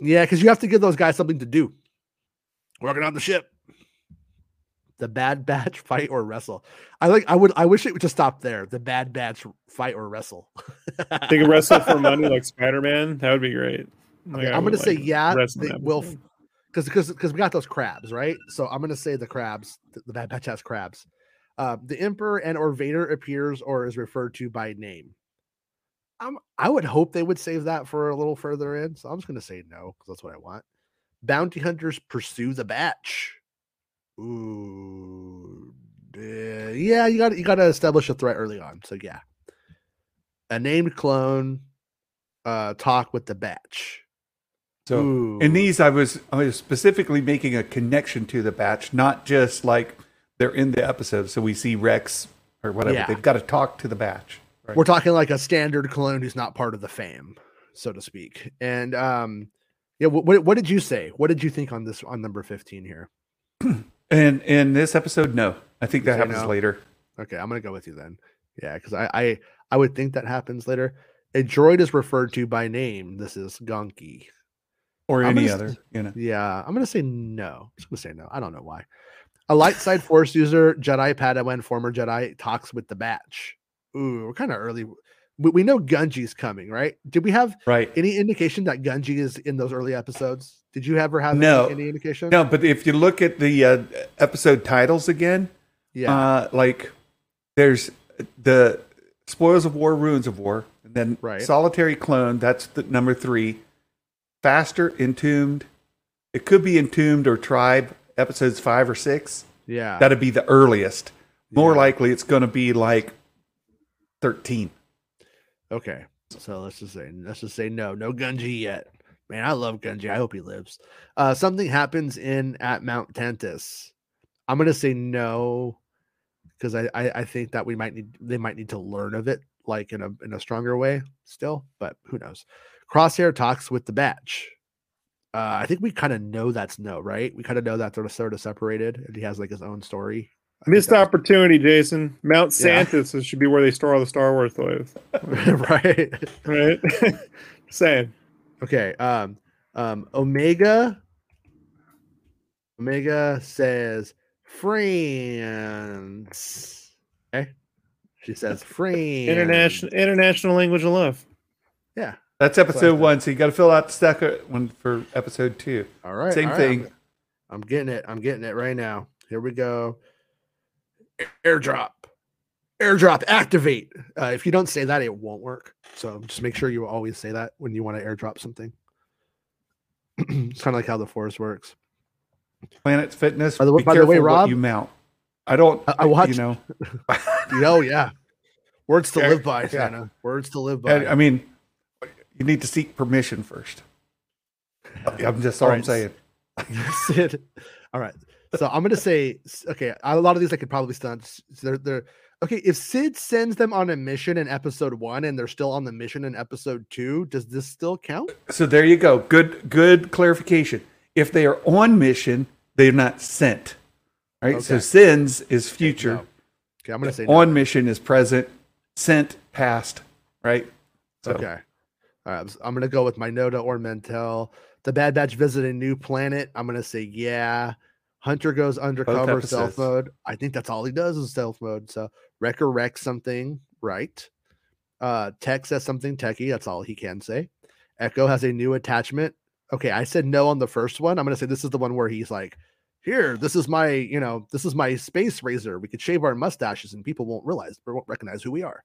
Yeah, because you have to give those guys something to do. Working on the ship. The Bad Batch fight or wrestle. I wish it would just stop there. The Bad Batch fight or wrestle. They could wrestle for money like Spider-Man. That would be great. Like, I'm gonna say yeah. They will. because we got those crabs, right? So I'm gonna say the crabs. The Bad Batch has crabs. The Emperor and or Vader appears or is referred to by name. I would hope they would save that for a little further in. So I'm just gonna say no because that's what I want. Bounty hunters pursue the Batch. Ooh, yeah. You gotta establish a threat early on. So yeah, a named clone talk with the Batch. So ooh. In these, I was specifically making a connection to the Batch, not just like they're in the episode, so we see Rex or whatever. Yeah. They've got to talk to the Batch. Right? We're talking like a standard clone who's not part of the fam, so to speak. And yeah, what did you say? What did you think on this on number 15 here? And in this episode, no, I think that happens later. Okay, I'm gonna go with you then. Yeah, because I would think that happens later. A droid is referred to by name. This is Gonki, or any other. You know. Yeah, I'm gonna say no. I'm just gonna say no. I don't know why. A light side force user, Jedi Padawan, former Jedi, talks with the Batch. Ooh, we're kind of early. We know Gungi's coming, right? Did we have any indication that Gungi is in those early episodes? Did you ever have any indication? No, but if you look at the episode titles again, like there's the Spoils of War, Ruins of War, and then Solitary Clone, that's the number 3. Faster, Entombed. It could be Entombed or Tribe, episodes 5 or 6. Yeah. That'd be the earliest. More likely it's going to be like 13. Okay, so let's just say no, no Gungi yet. Man, I love Gungi. I hope he lives. Something happens at Mount Tantus. I'm gonna say no because I think that they might need to learn of it like in a stronger way still, but who knows? Crosshair talks with the Batch. I think we kind of know that's no, right? We kind of know that they're sort of separated, and he has like his own story. Missed opportunity, Jason. Mount Santis should be where they store all the Star Wars toys. right. Saying. Okay. Omega says friends. Okay. She says friends. International language of love. Yeah. That's episode 1. So you got to fill out the second one for episode 2. All right. Same thing. I'm getting it. I'm getting it right now. Here we go. Airdrop activate. If you don't say that, it won't work. So just make sure you always say that when you want to airdrop something. It's kind of like how the Force works. Planet Fitness. By the way, Rob, you mount. I don't. I watch. You know. Yeah. Words to live by. Yeah. Santa. Words to live by. I mean, you need to seek permission first. I'm just all I'm saying. That's it. All right. So I'm going to say, okay, a lot of these I could probably stunt. They're okay, if Sid sends them on a mission in episode 1 and they're still on the mission in episode 2, does this still count? So there you go. Good clarification. If they are on mission, they're not sent. All right? Okay. So sends is future. Okay, I'm going to say on mission is present. Sent, past. Right? So. Okay. All right. I'm going to go with Minota or Mentel. The Bad Batch visit a new planet. I'm going to say yeah. Hunter goes undercover stealth mode. I think that's all he does is stealth mode. So Wrecker wrecks something, right? Tech says something techie. That's all he can say. Echo has a new attachment. Okay, I said no on the first one. I'm going to say this is the one where he's like, here, this is my space razor. We could shave our mustaches and people won't recognize who we are.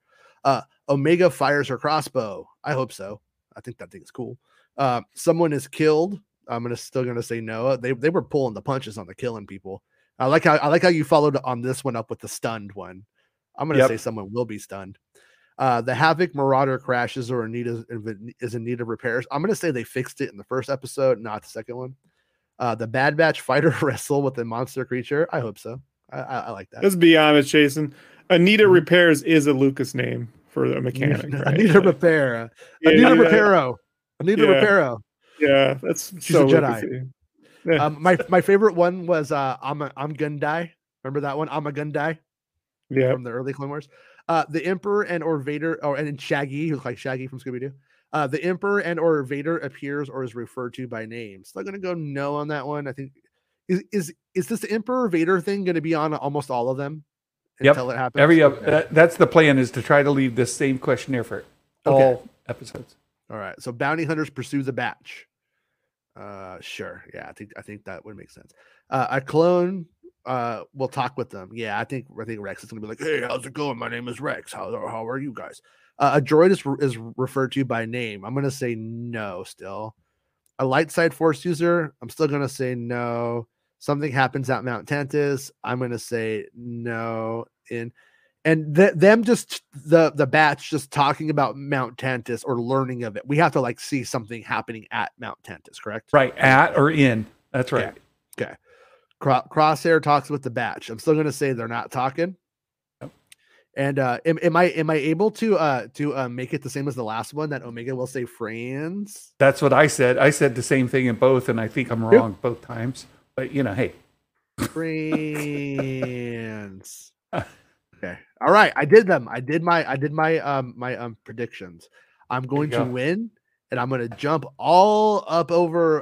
Omega fires her crossbow. I hope so. I think that thing is cool. Someone is killed. I'm still gonna say no. They were pulling the punches on the killing people. I like how you followed on this one up with the stunned one. I'm gonna say someone will be stunned. The Havoc Marauder crashes or is in need of repairs. I'm gonna say they fixed it in the first episode, not the second one. The Bad Batch fighter wrestle with a monster creature. I hope so. I like that. Let's be honest, Jason. Anita Repairs is a Lucas name for the mechanic. Right? Anita Repair. Yeah, Anita Reparo. Anita Reparo. Yeah, that's she's so a Jedi. Yeah. My favorite one was I'm Gundai. Remember that one? I'm a Gundai. Yeah, from the early Clone Wars. The Emperor and or Vader and Shaggy, who's like Shaggy from Scooby Doo. The Emperor and or Vader appears or is referred to by name. So I'm gonna go no on that one. I think is this Emperor Vader thing gonna be on almost all of them until it happens? That's the plan is to try to leave this same questionnaire for all episodes. All right, so bounty hunters pursue the Batch. Sure. Yeah, I think that would make sense. A clone will talk with them. Yeah, I think Rex is gonna be like, "Hey, how's it going? My name is Rex. How are you guys?" A droid is referred to by name. I'm gonna say no still. A light side force user, I'm still gonna say no. Something happens at Mount Tantus, I'm gonna say no. And them just the batch just talking about Mount Tantus or learning of it. We have to like see something happening at Mount Tantus, correct? Right, at or in. That's right. Okay. Crosshair talks with the batch. I'm still gonna say they're not talking. Yep. And am I able to make it the same as the last one that Omega will say friends? That's what I said. I said the same thing in both, and I think I'm wrong both times. But you know, hey, friends. Okay. All right. I did them. I did my predictions. I'm going to win, and I'm going to jump all up over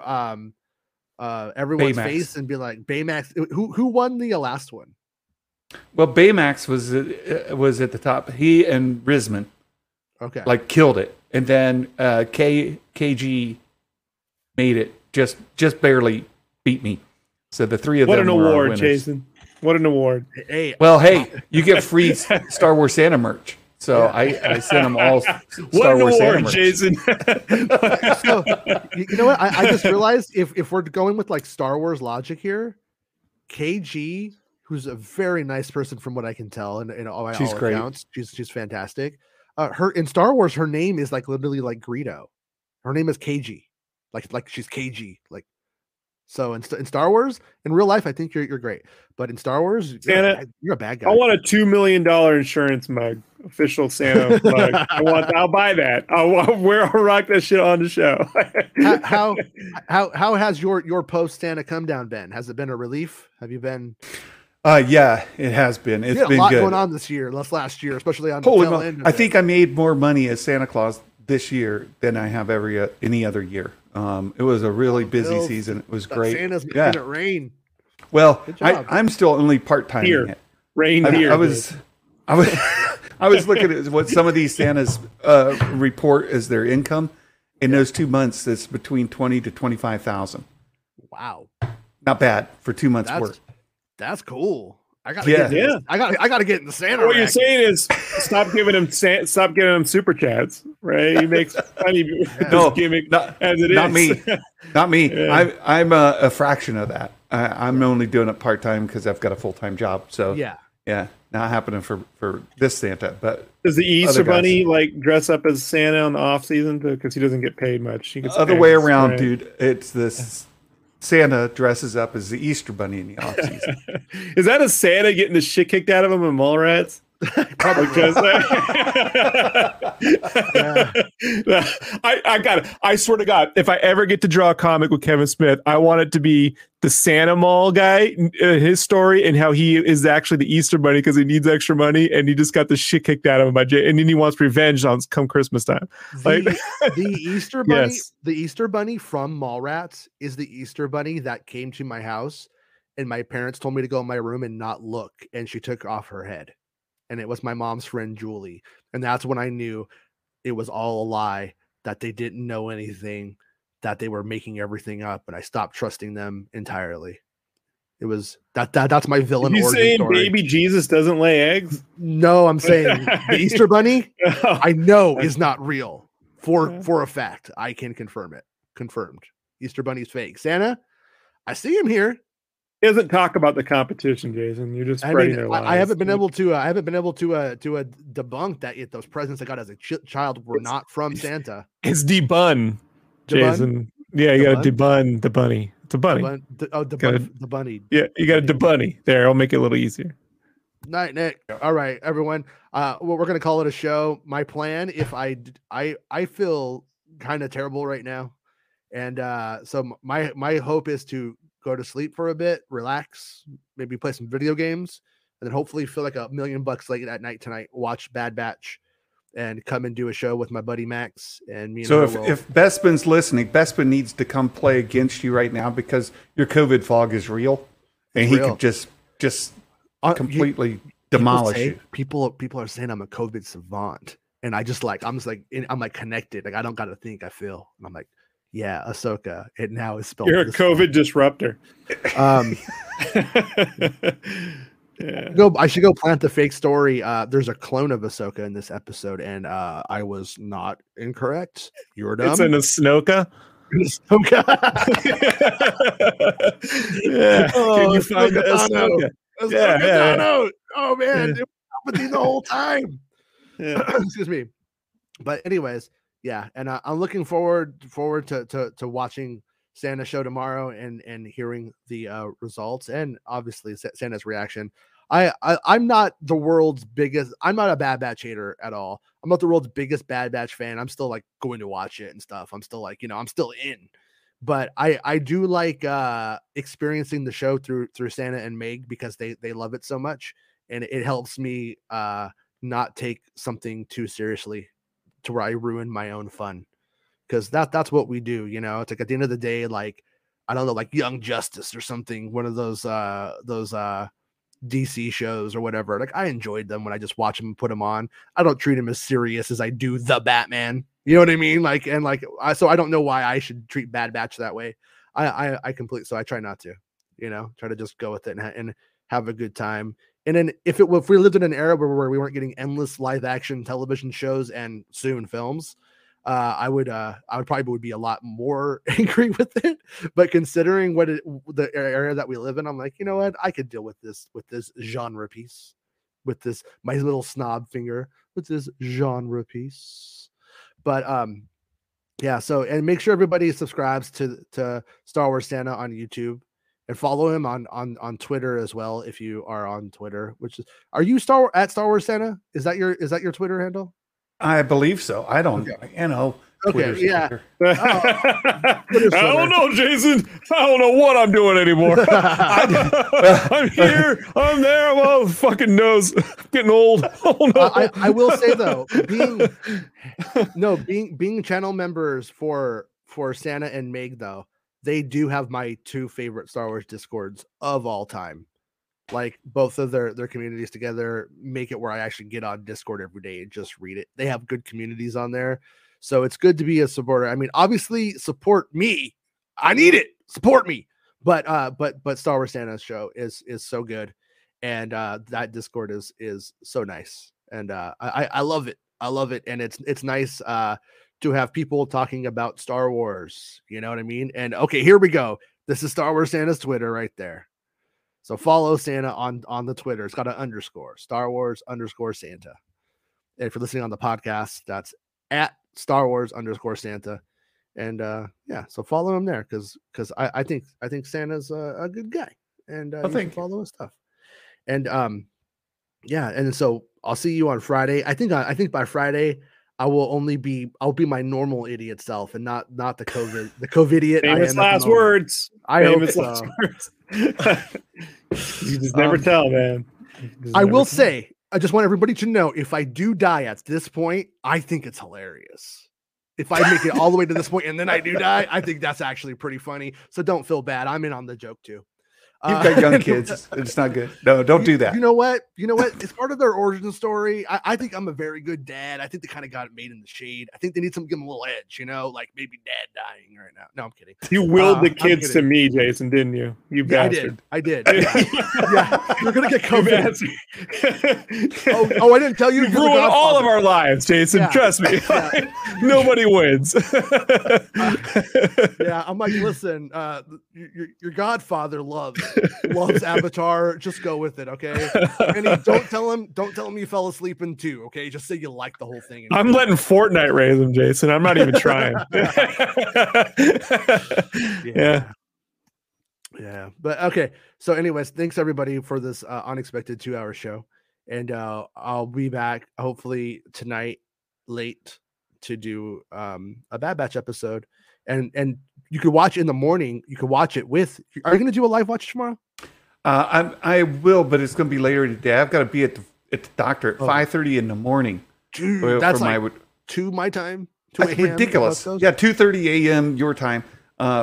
everyone's Baymax. Face and be like, Baymax. Who won the last one? Well, Baymax was at the top. He and Rizman, okay, like killed it, and then KG made it just barely beat me. So the three of them. What an award, Jason. What an award! Hey, well, hey, you get free Star Wars Santa merch, so yeah. I sent them all Star Wars Santa merch. Jason. So you know what? I just realized if we're going with like Star Wars logic here, KG, who's a very nice person from what I can tell, and all accounts, she's fantastic. Her in Star Wars, her name is like literally like Greedo. Her name is KG, like she's KG, like. So in Star Wars, in real life, I think you're great, but in Star Wars, you're a bad guy. I want a $2 million insurance mug, official Santa mug. I'll buy that. I'll rock that shit on the show. How has your post Santa come down been? Has it been a relief? Have you been? Yeah, it has been. It's been a lot good. Going on this year, less last year, especially on the tail end. I think I made more money as Santa Claus this year than I have any other year. It was a really busy season. It was great. Santa's making it rain. Well, I'm still only part-time here. Rain here. I was looking at what some of these Santas report as their income. In those 2 months, it's between $20,000 to $25,000. Wow, not bad for 2 months' work. That's cool. I gotta get in the Santa. What racket. You're saying is stop giving him super chats, right? He makes funny gimmick as it not is. Not me. Yeah. I'm a fraction of that. I'm only doing it part time because I've got a full time job. So yeah, not happening for this Santa. But does the Easter Bunny like dress up as Santa on the off season because he doesn't get paid much? He gets other way around, right? Dude. It's this. Santa dresses up as the Easter Bunny in the off season. Is that a Santa getting the shit kicked out of him in Mallrats? Probably. I got it. I swear to God, if I ever get to draw a comic with Kevin Smith, I want it to be the Santa Mall guy, his story, and how he is actually the Easter Bunny because he needs extra money and he just got the shit kicked out of him by Jay, and then he wants revenge on come Christmas time. The Easter Bunny, yes. The Easter Bunny from Mallrats is the Easter Bunny that came to my house, and my parents told me to go in my room and not look, and she took off her head. And it was my mom's friend, Julie. And that's when I knew it was all a lie, that they didn't know anything, that they were making everything up. And I stopped trusting them entirely. It was that's my villain. You saying story. Baby Jesus doesn't lay eggs? No, I'm saying the Easter Bunny, I know is not real for a fact. I can confirm it. Confirmed. Easter Bunny's fake. Santa, I see him here. Doesn't talk about the competition, Jason. You're just spreading their lies. I haven't been able to debunk that yet. Those presents I got as a child were not from Santa. It's debun, Jason. Yeah, you got to debun the bunny. It's a bunny. The bunny. Yeah, you got to debunny. There, I'll make it a little easier. Night, Nick. All right, everyone. Well, we're gonna call it a show. My plan, if I feel kind of terrible right now, and so my hope is to go to sleep for a bit, relax, maybe play some video games, and then hopefully feel like $1 million late at night tonight, watch Bad Batch, and come and do a show with my buddy Max and me. So if Bespin's listening, Bespin needs to come play against you right now because your COVID fog is real, and he could just completely demolish you. People are saying I'm a COVID savant, and I'm just like connected. Like I don't got to think, I feel. And I'm like, Yeah, Ahsoka. It now is spelled. You're a COVID disruptor. Yeah. I should go plant the fake story. There's a clone of Ahsoka in this episode, and I was not incorrect. You were dumb. It's an Ahsoka. Yeah. Oh, can you find Ahsoka? Yeah. Oh man, it was with me the whole time. Yeah. Excuse me. But anyways, yeah, and I'm looking forward to watching Santa's show tomorrow and hearing the results, and obviously Santa's reaction. I'm not the world's biggest. I'm not a Bad Batch hater at all. I'm not the world's biggest Bad Batch fan. I'm still like going to watch it and stuff. I'm still like, I'm still in. But I do like experiencing the show through Santa and Meg, because they love it so much, and it helps me not take something too seriously to where I ruin my own fun. Because that's what we do, It's like at the end of the day, like, I don't know, like Young Justice or something, one of those DC shows or whatever. Like, I enjoyed them when I just watch them and put them on. I don't treat them as serious as I do the Batman. You know what I mean? Like, and like, so I don't know why I should treat Bad Batch that way. So I try not to, try to just go with it and have a good time. And then if we lived in an era where we weren't getting endless live action television shows and soon films, I would probably would be a lot more angry with it. But considering the area that we live in, I'm like, you know what? I could deal with this genre piece, with this, my little snob finger, with this genre piece. But yeah. So, and make sure everybody subscribes to Star Wars Santa on YouTube, and follow him on Twitter as well. If you are on Twitter, are you Star Wars Santa? Is that your Twitter handle? I believe so. I don't know. Twitter's yeah. I don't know, Jason. I don't know what I'm doing anymore. I'm here. I'm there. I'm all fucking nose. I'm getting old. Oh, no. I will say though, being channel members for Santa and Meg though, they do have my two favorite Star Wars Discords of all time. Like both of their communities together make it where I actually get on Discord every day and just read it. They have good communities on there. So it's good to be a supporter. I mean, obviously support me. I need it. Support me. But Star Wars Santa's show is so good. And that Discord is so nice. And I love it. I love it. And it's nice to have people talking about Star Wars. You know what I mean? And okay, here we go. This is Star Wars Santa's Twitter right there. So follow Santa on the Twitter. It's got an _ Star Wars _ Santa. And if you're listening on the podcast, that's at Star Wars _ Santa. And yeah, so follow him there because I think Santa's a good guy, and you can follow his stuff. And yeah, and so I'll see you on Friday. I think by Friday I will I'll be my normal idiot self and not the COVID idiot. Famous last words. I hope so. You just never tell, man. I will say, I just want everybody to know, if I do die at this point, I think it's hilarious. If I make it all the way to this point and then I do die, I think that's actually pretty funny. So don't feel bad. I'm in on the joke too. You've got young kids. It's not good. No, don't do that. You know what? It's part of their origin story. I think I'm a very good dad. I think they kind of got it made in the shade. I think they need something to give them a little edge, like maybe dad dying right now. No, I'm kidding. You willed the kids to me, Jason, didn't you? You bastard. I did. Yeah. You're going to get COVID. Oh, I didn't tell you. You ruined all of our lives, Jason. Yeah. Trust me. Yeah. Nobody wins. Yeah, I'm like, listen, your godfather loves Avatar. Just go with it, okay? And don't tell him you fell asleep in 2, okay? Just say you like the whole thing. I'm letting Fortnite raise him, Jason. I'm not even trying. Yeah. But okay. So, anyways, thanks everybody for this unexpected 2-hour show, and I'll be back hopefully tonight late to do a Bad Batch episode, and. You could watch in the morning. You could watch it with. Are you going to do a live watch tomorrow? I will, but it's going to be later today. I've got to be at the doctor at 5:30 in the morning. Dude, that's like to my time. That's ridiculous. Yeah, 2:30 a.m. your time.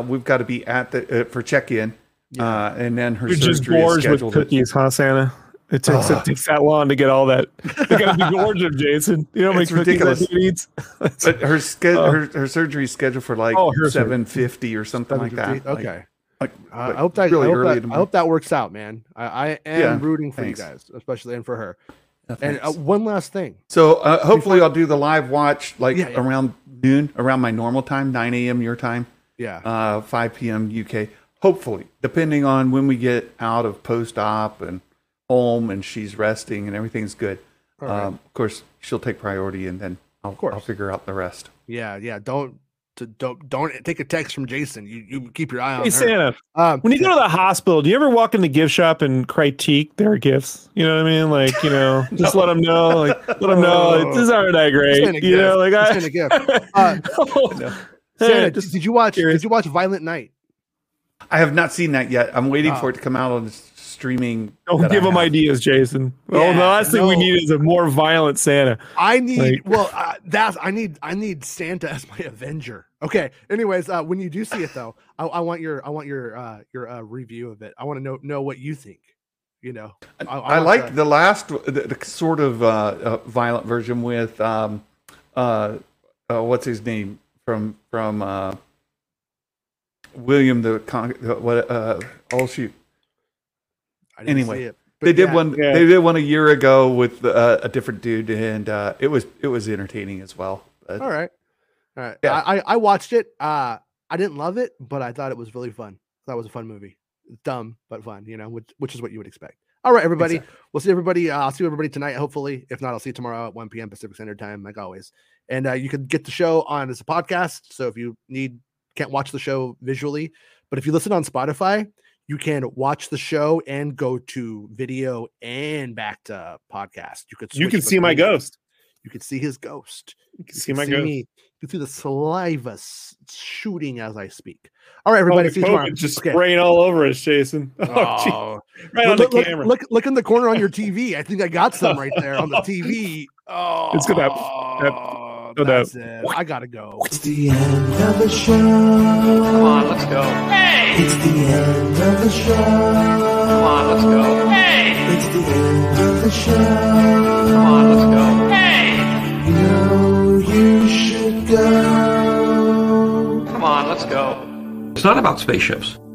We've got to be at for check in, and then her surgery is scheduled. With cookies, huh, Santa? It takes that long to get all that. They got to be gorgeous, Jason. You know, it's ridiculous. But her surgery is scheduled for like 7:50 or something like that. Okay. I hope that works out, man. I am rooting for you guys, especially and for her. And one last thing. So hopefully I'll do the live watch around noon, around my normal time, 9 a.m. your time. Yeah. 5 p.m. UK. Hopefully, depending on when we get out of post-op and home and she's resting and everything's good. Right. Of course, she'll take priority and then I'll figure out the rest. Yeah, yeah. Don't take a text from Jason. You keep your eye on her. Santa, when you go to the hospital, do you ever walk in the gift shop and critique their gifts? You know what I mean? Like, you know, just let them know. Like, let them know this aren't that great. You know, like I. Santa, did you watch Violent Night? I have not seen that yet. I'm waiting for it to come out on streaming. Don't give them ideas, Jason. Yeah, the last thing we need is a more violent Santa. I need Santa as my Avenger. Okay. Anyways, when you do see it though, I want your review of it. I want to know what you think. You know, I like the last the sort of violent version with what's his name from William the They did one a year ago with a different dude, and it was entertaining as well. All right. Yeah. I watched it. I didn't love it, but I thought it was really fun. That was a fun movie. Dumb but fun, you know, which is what you would expect. All right, everybody. Exactly. We'll see everybody. I'll see everybody tonight, hopefully. If not, I'll see you tomorrow at 1 p.m. Pacific Standard Time, like always. And you can get the show on as a podcast. So if you can't watch the show visually, but if you listen on Spotify, you can watch the show and go to video and back to podcast. You can see my ghost. You can see his ghost. You can see my ghost. Me. You can see the saliva shooting as I speak. All right, everybody. See you tomorrow. It's just spraying all over us, Jason. Oh, right on the camera. Look in the corner on your TV. I think I got some right there on the TV. Oh, it's good. That's it. I gotta go. It's the end of the show. Come on, let's go. Hey! It's the end of the show. Come on, let's go. Hey! It's the end of the show. Come on, let's go. Hey! You know you should go. Come on, let's go. It's not about spaceships.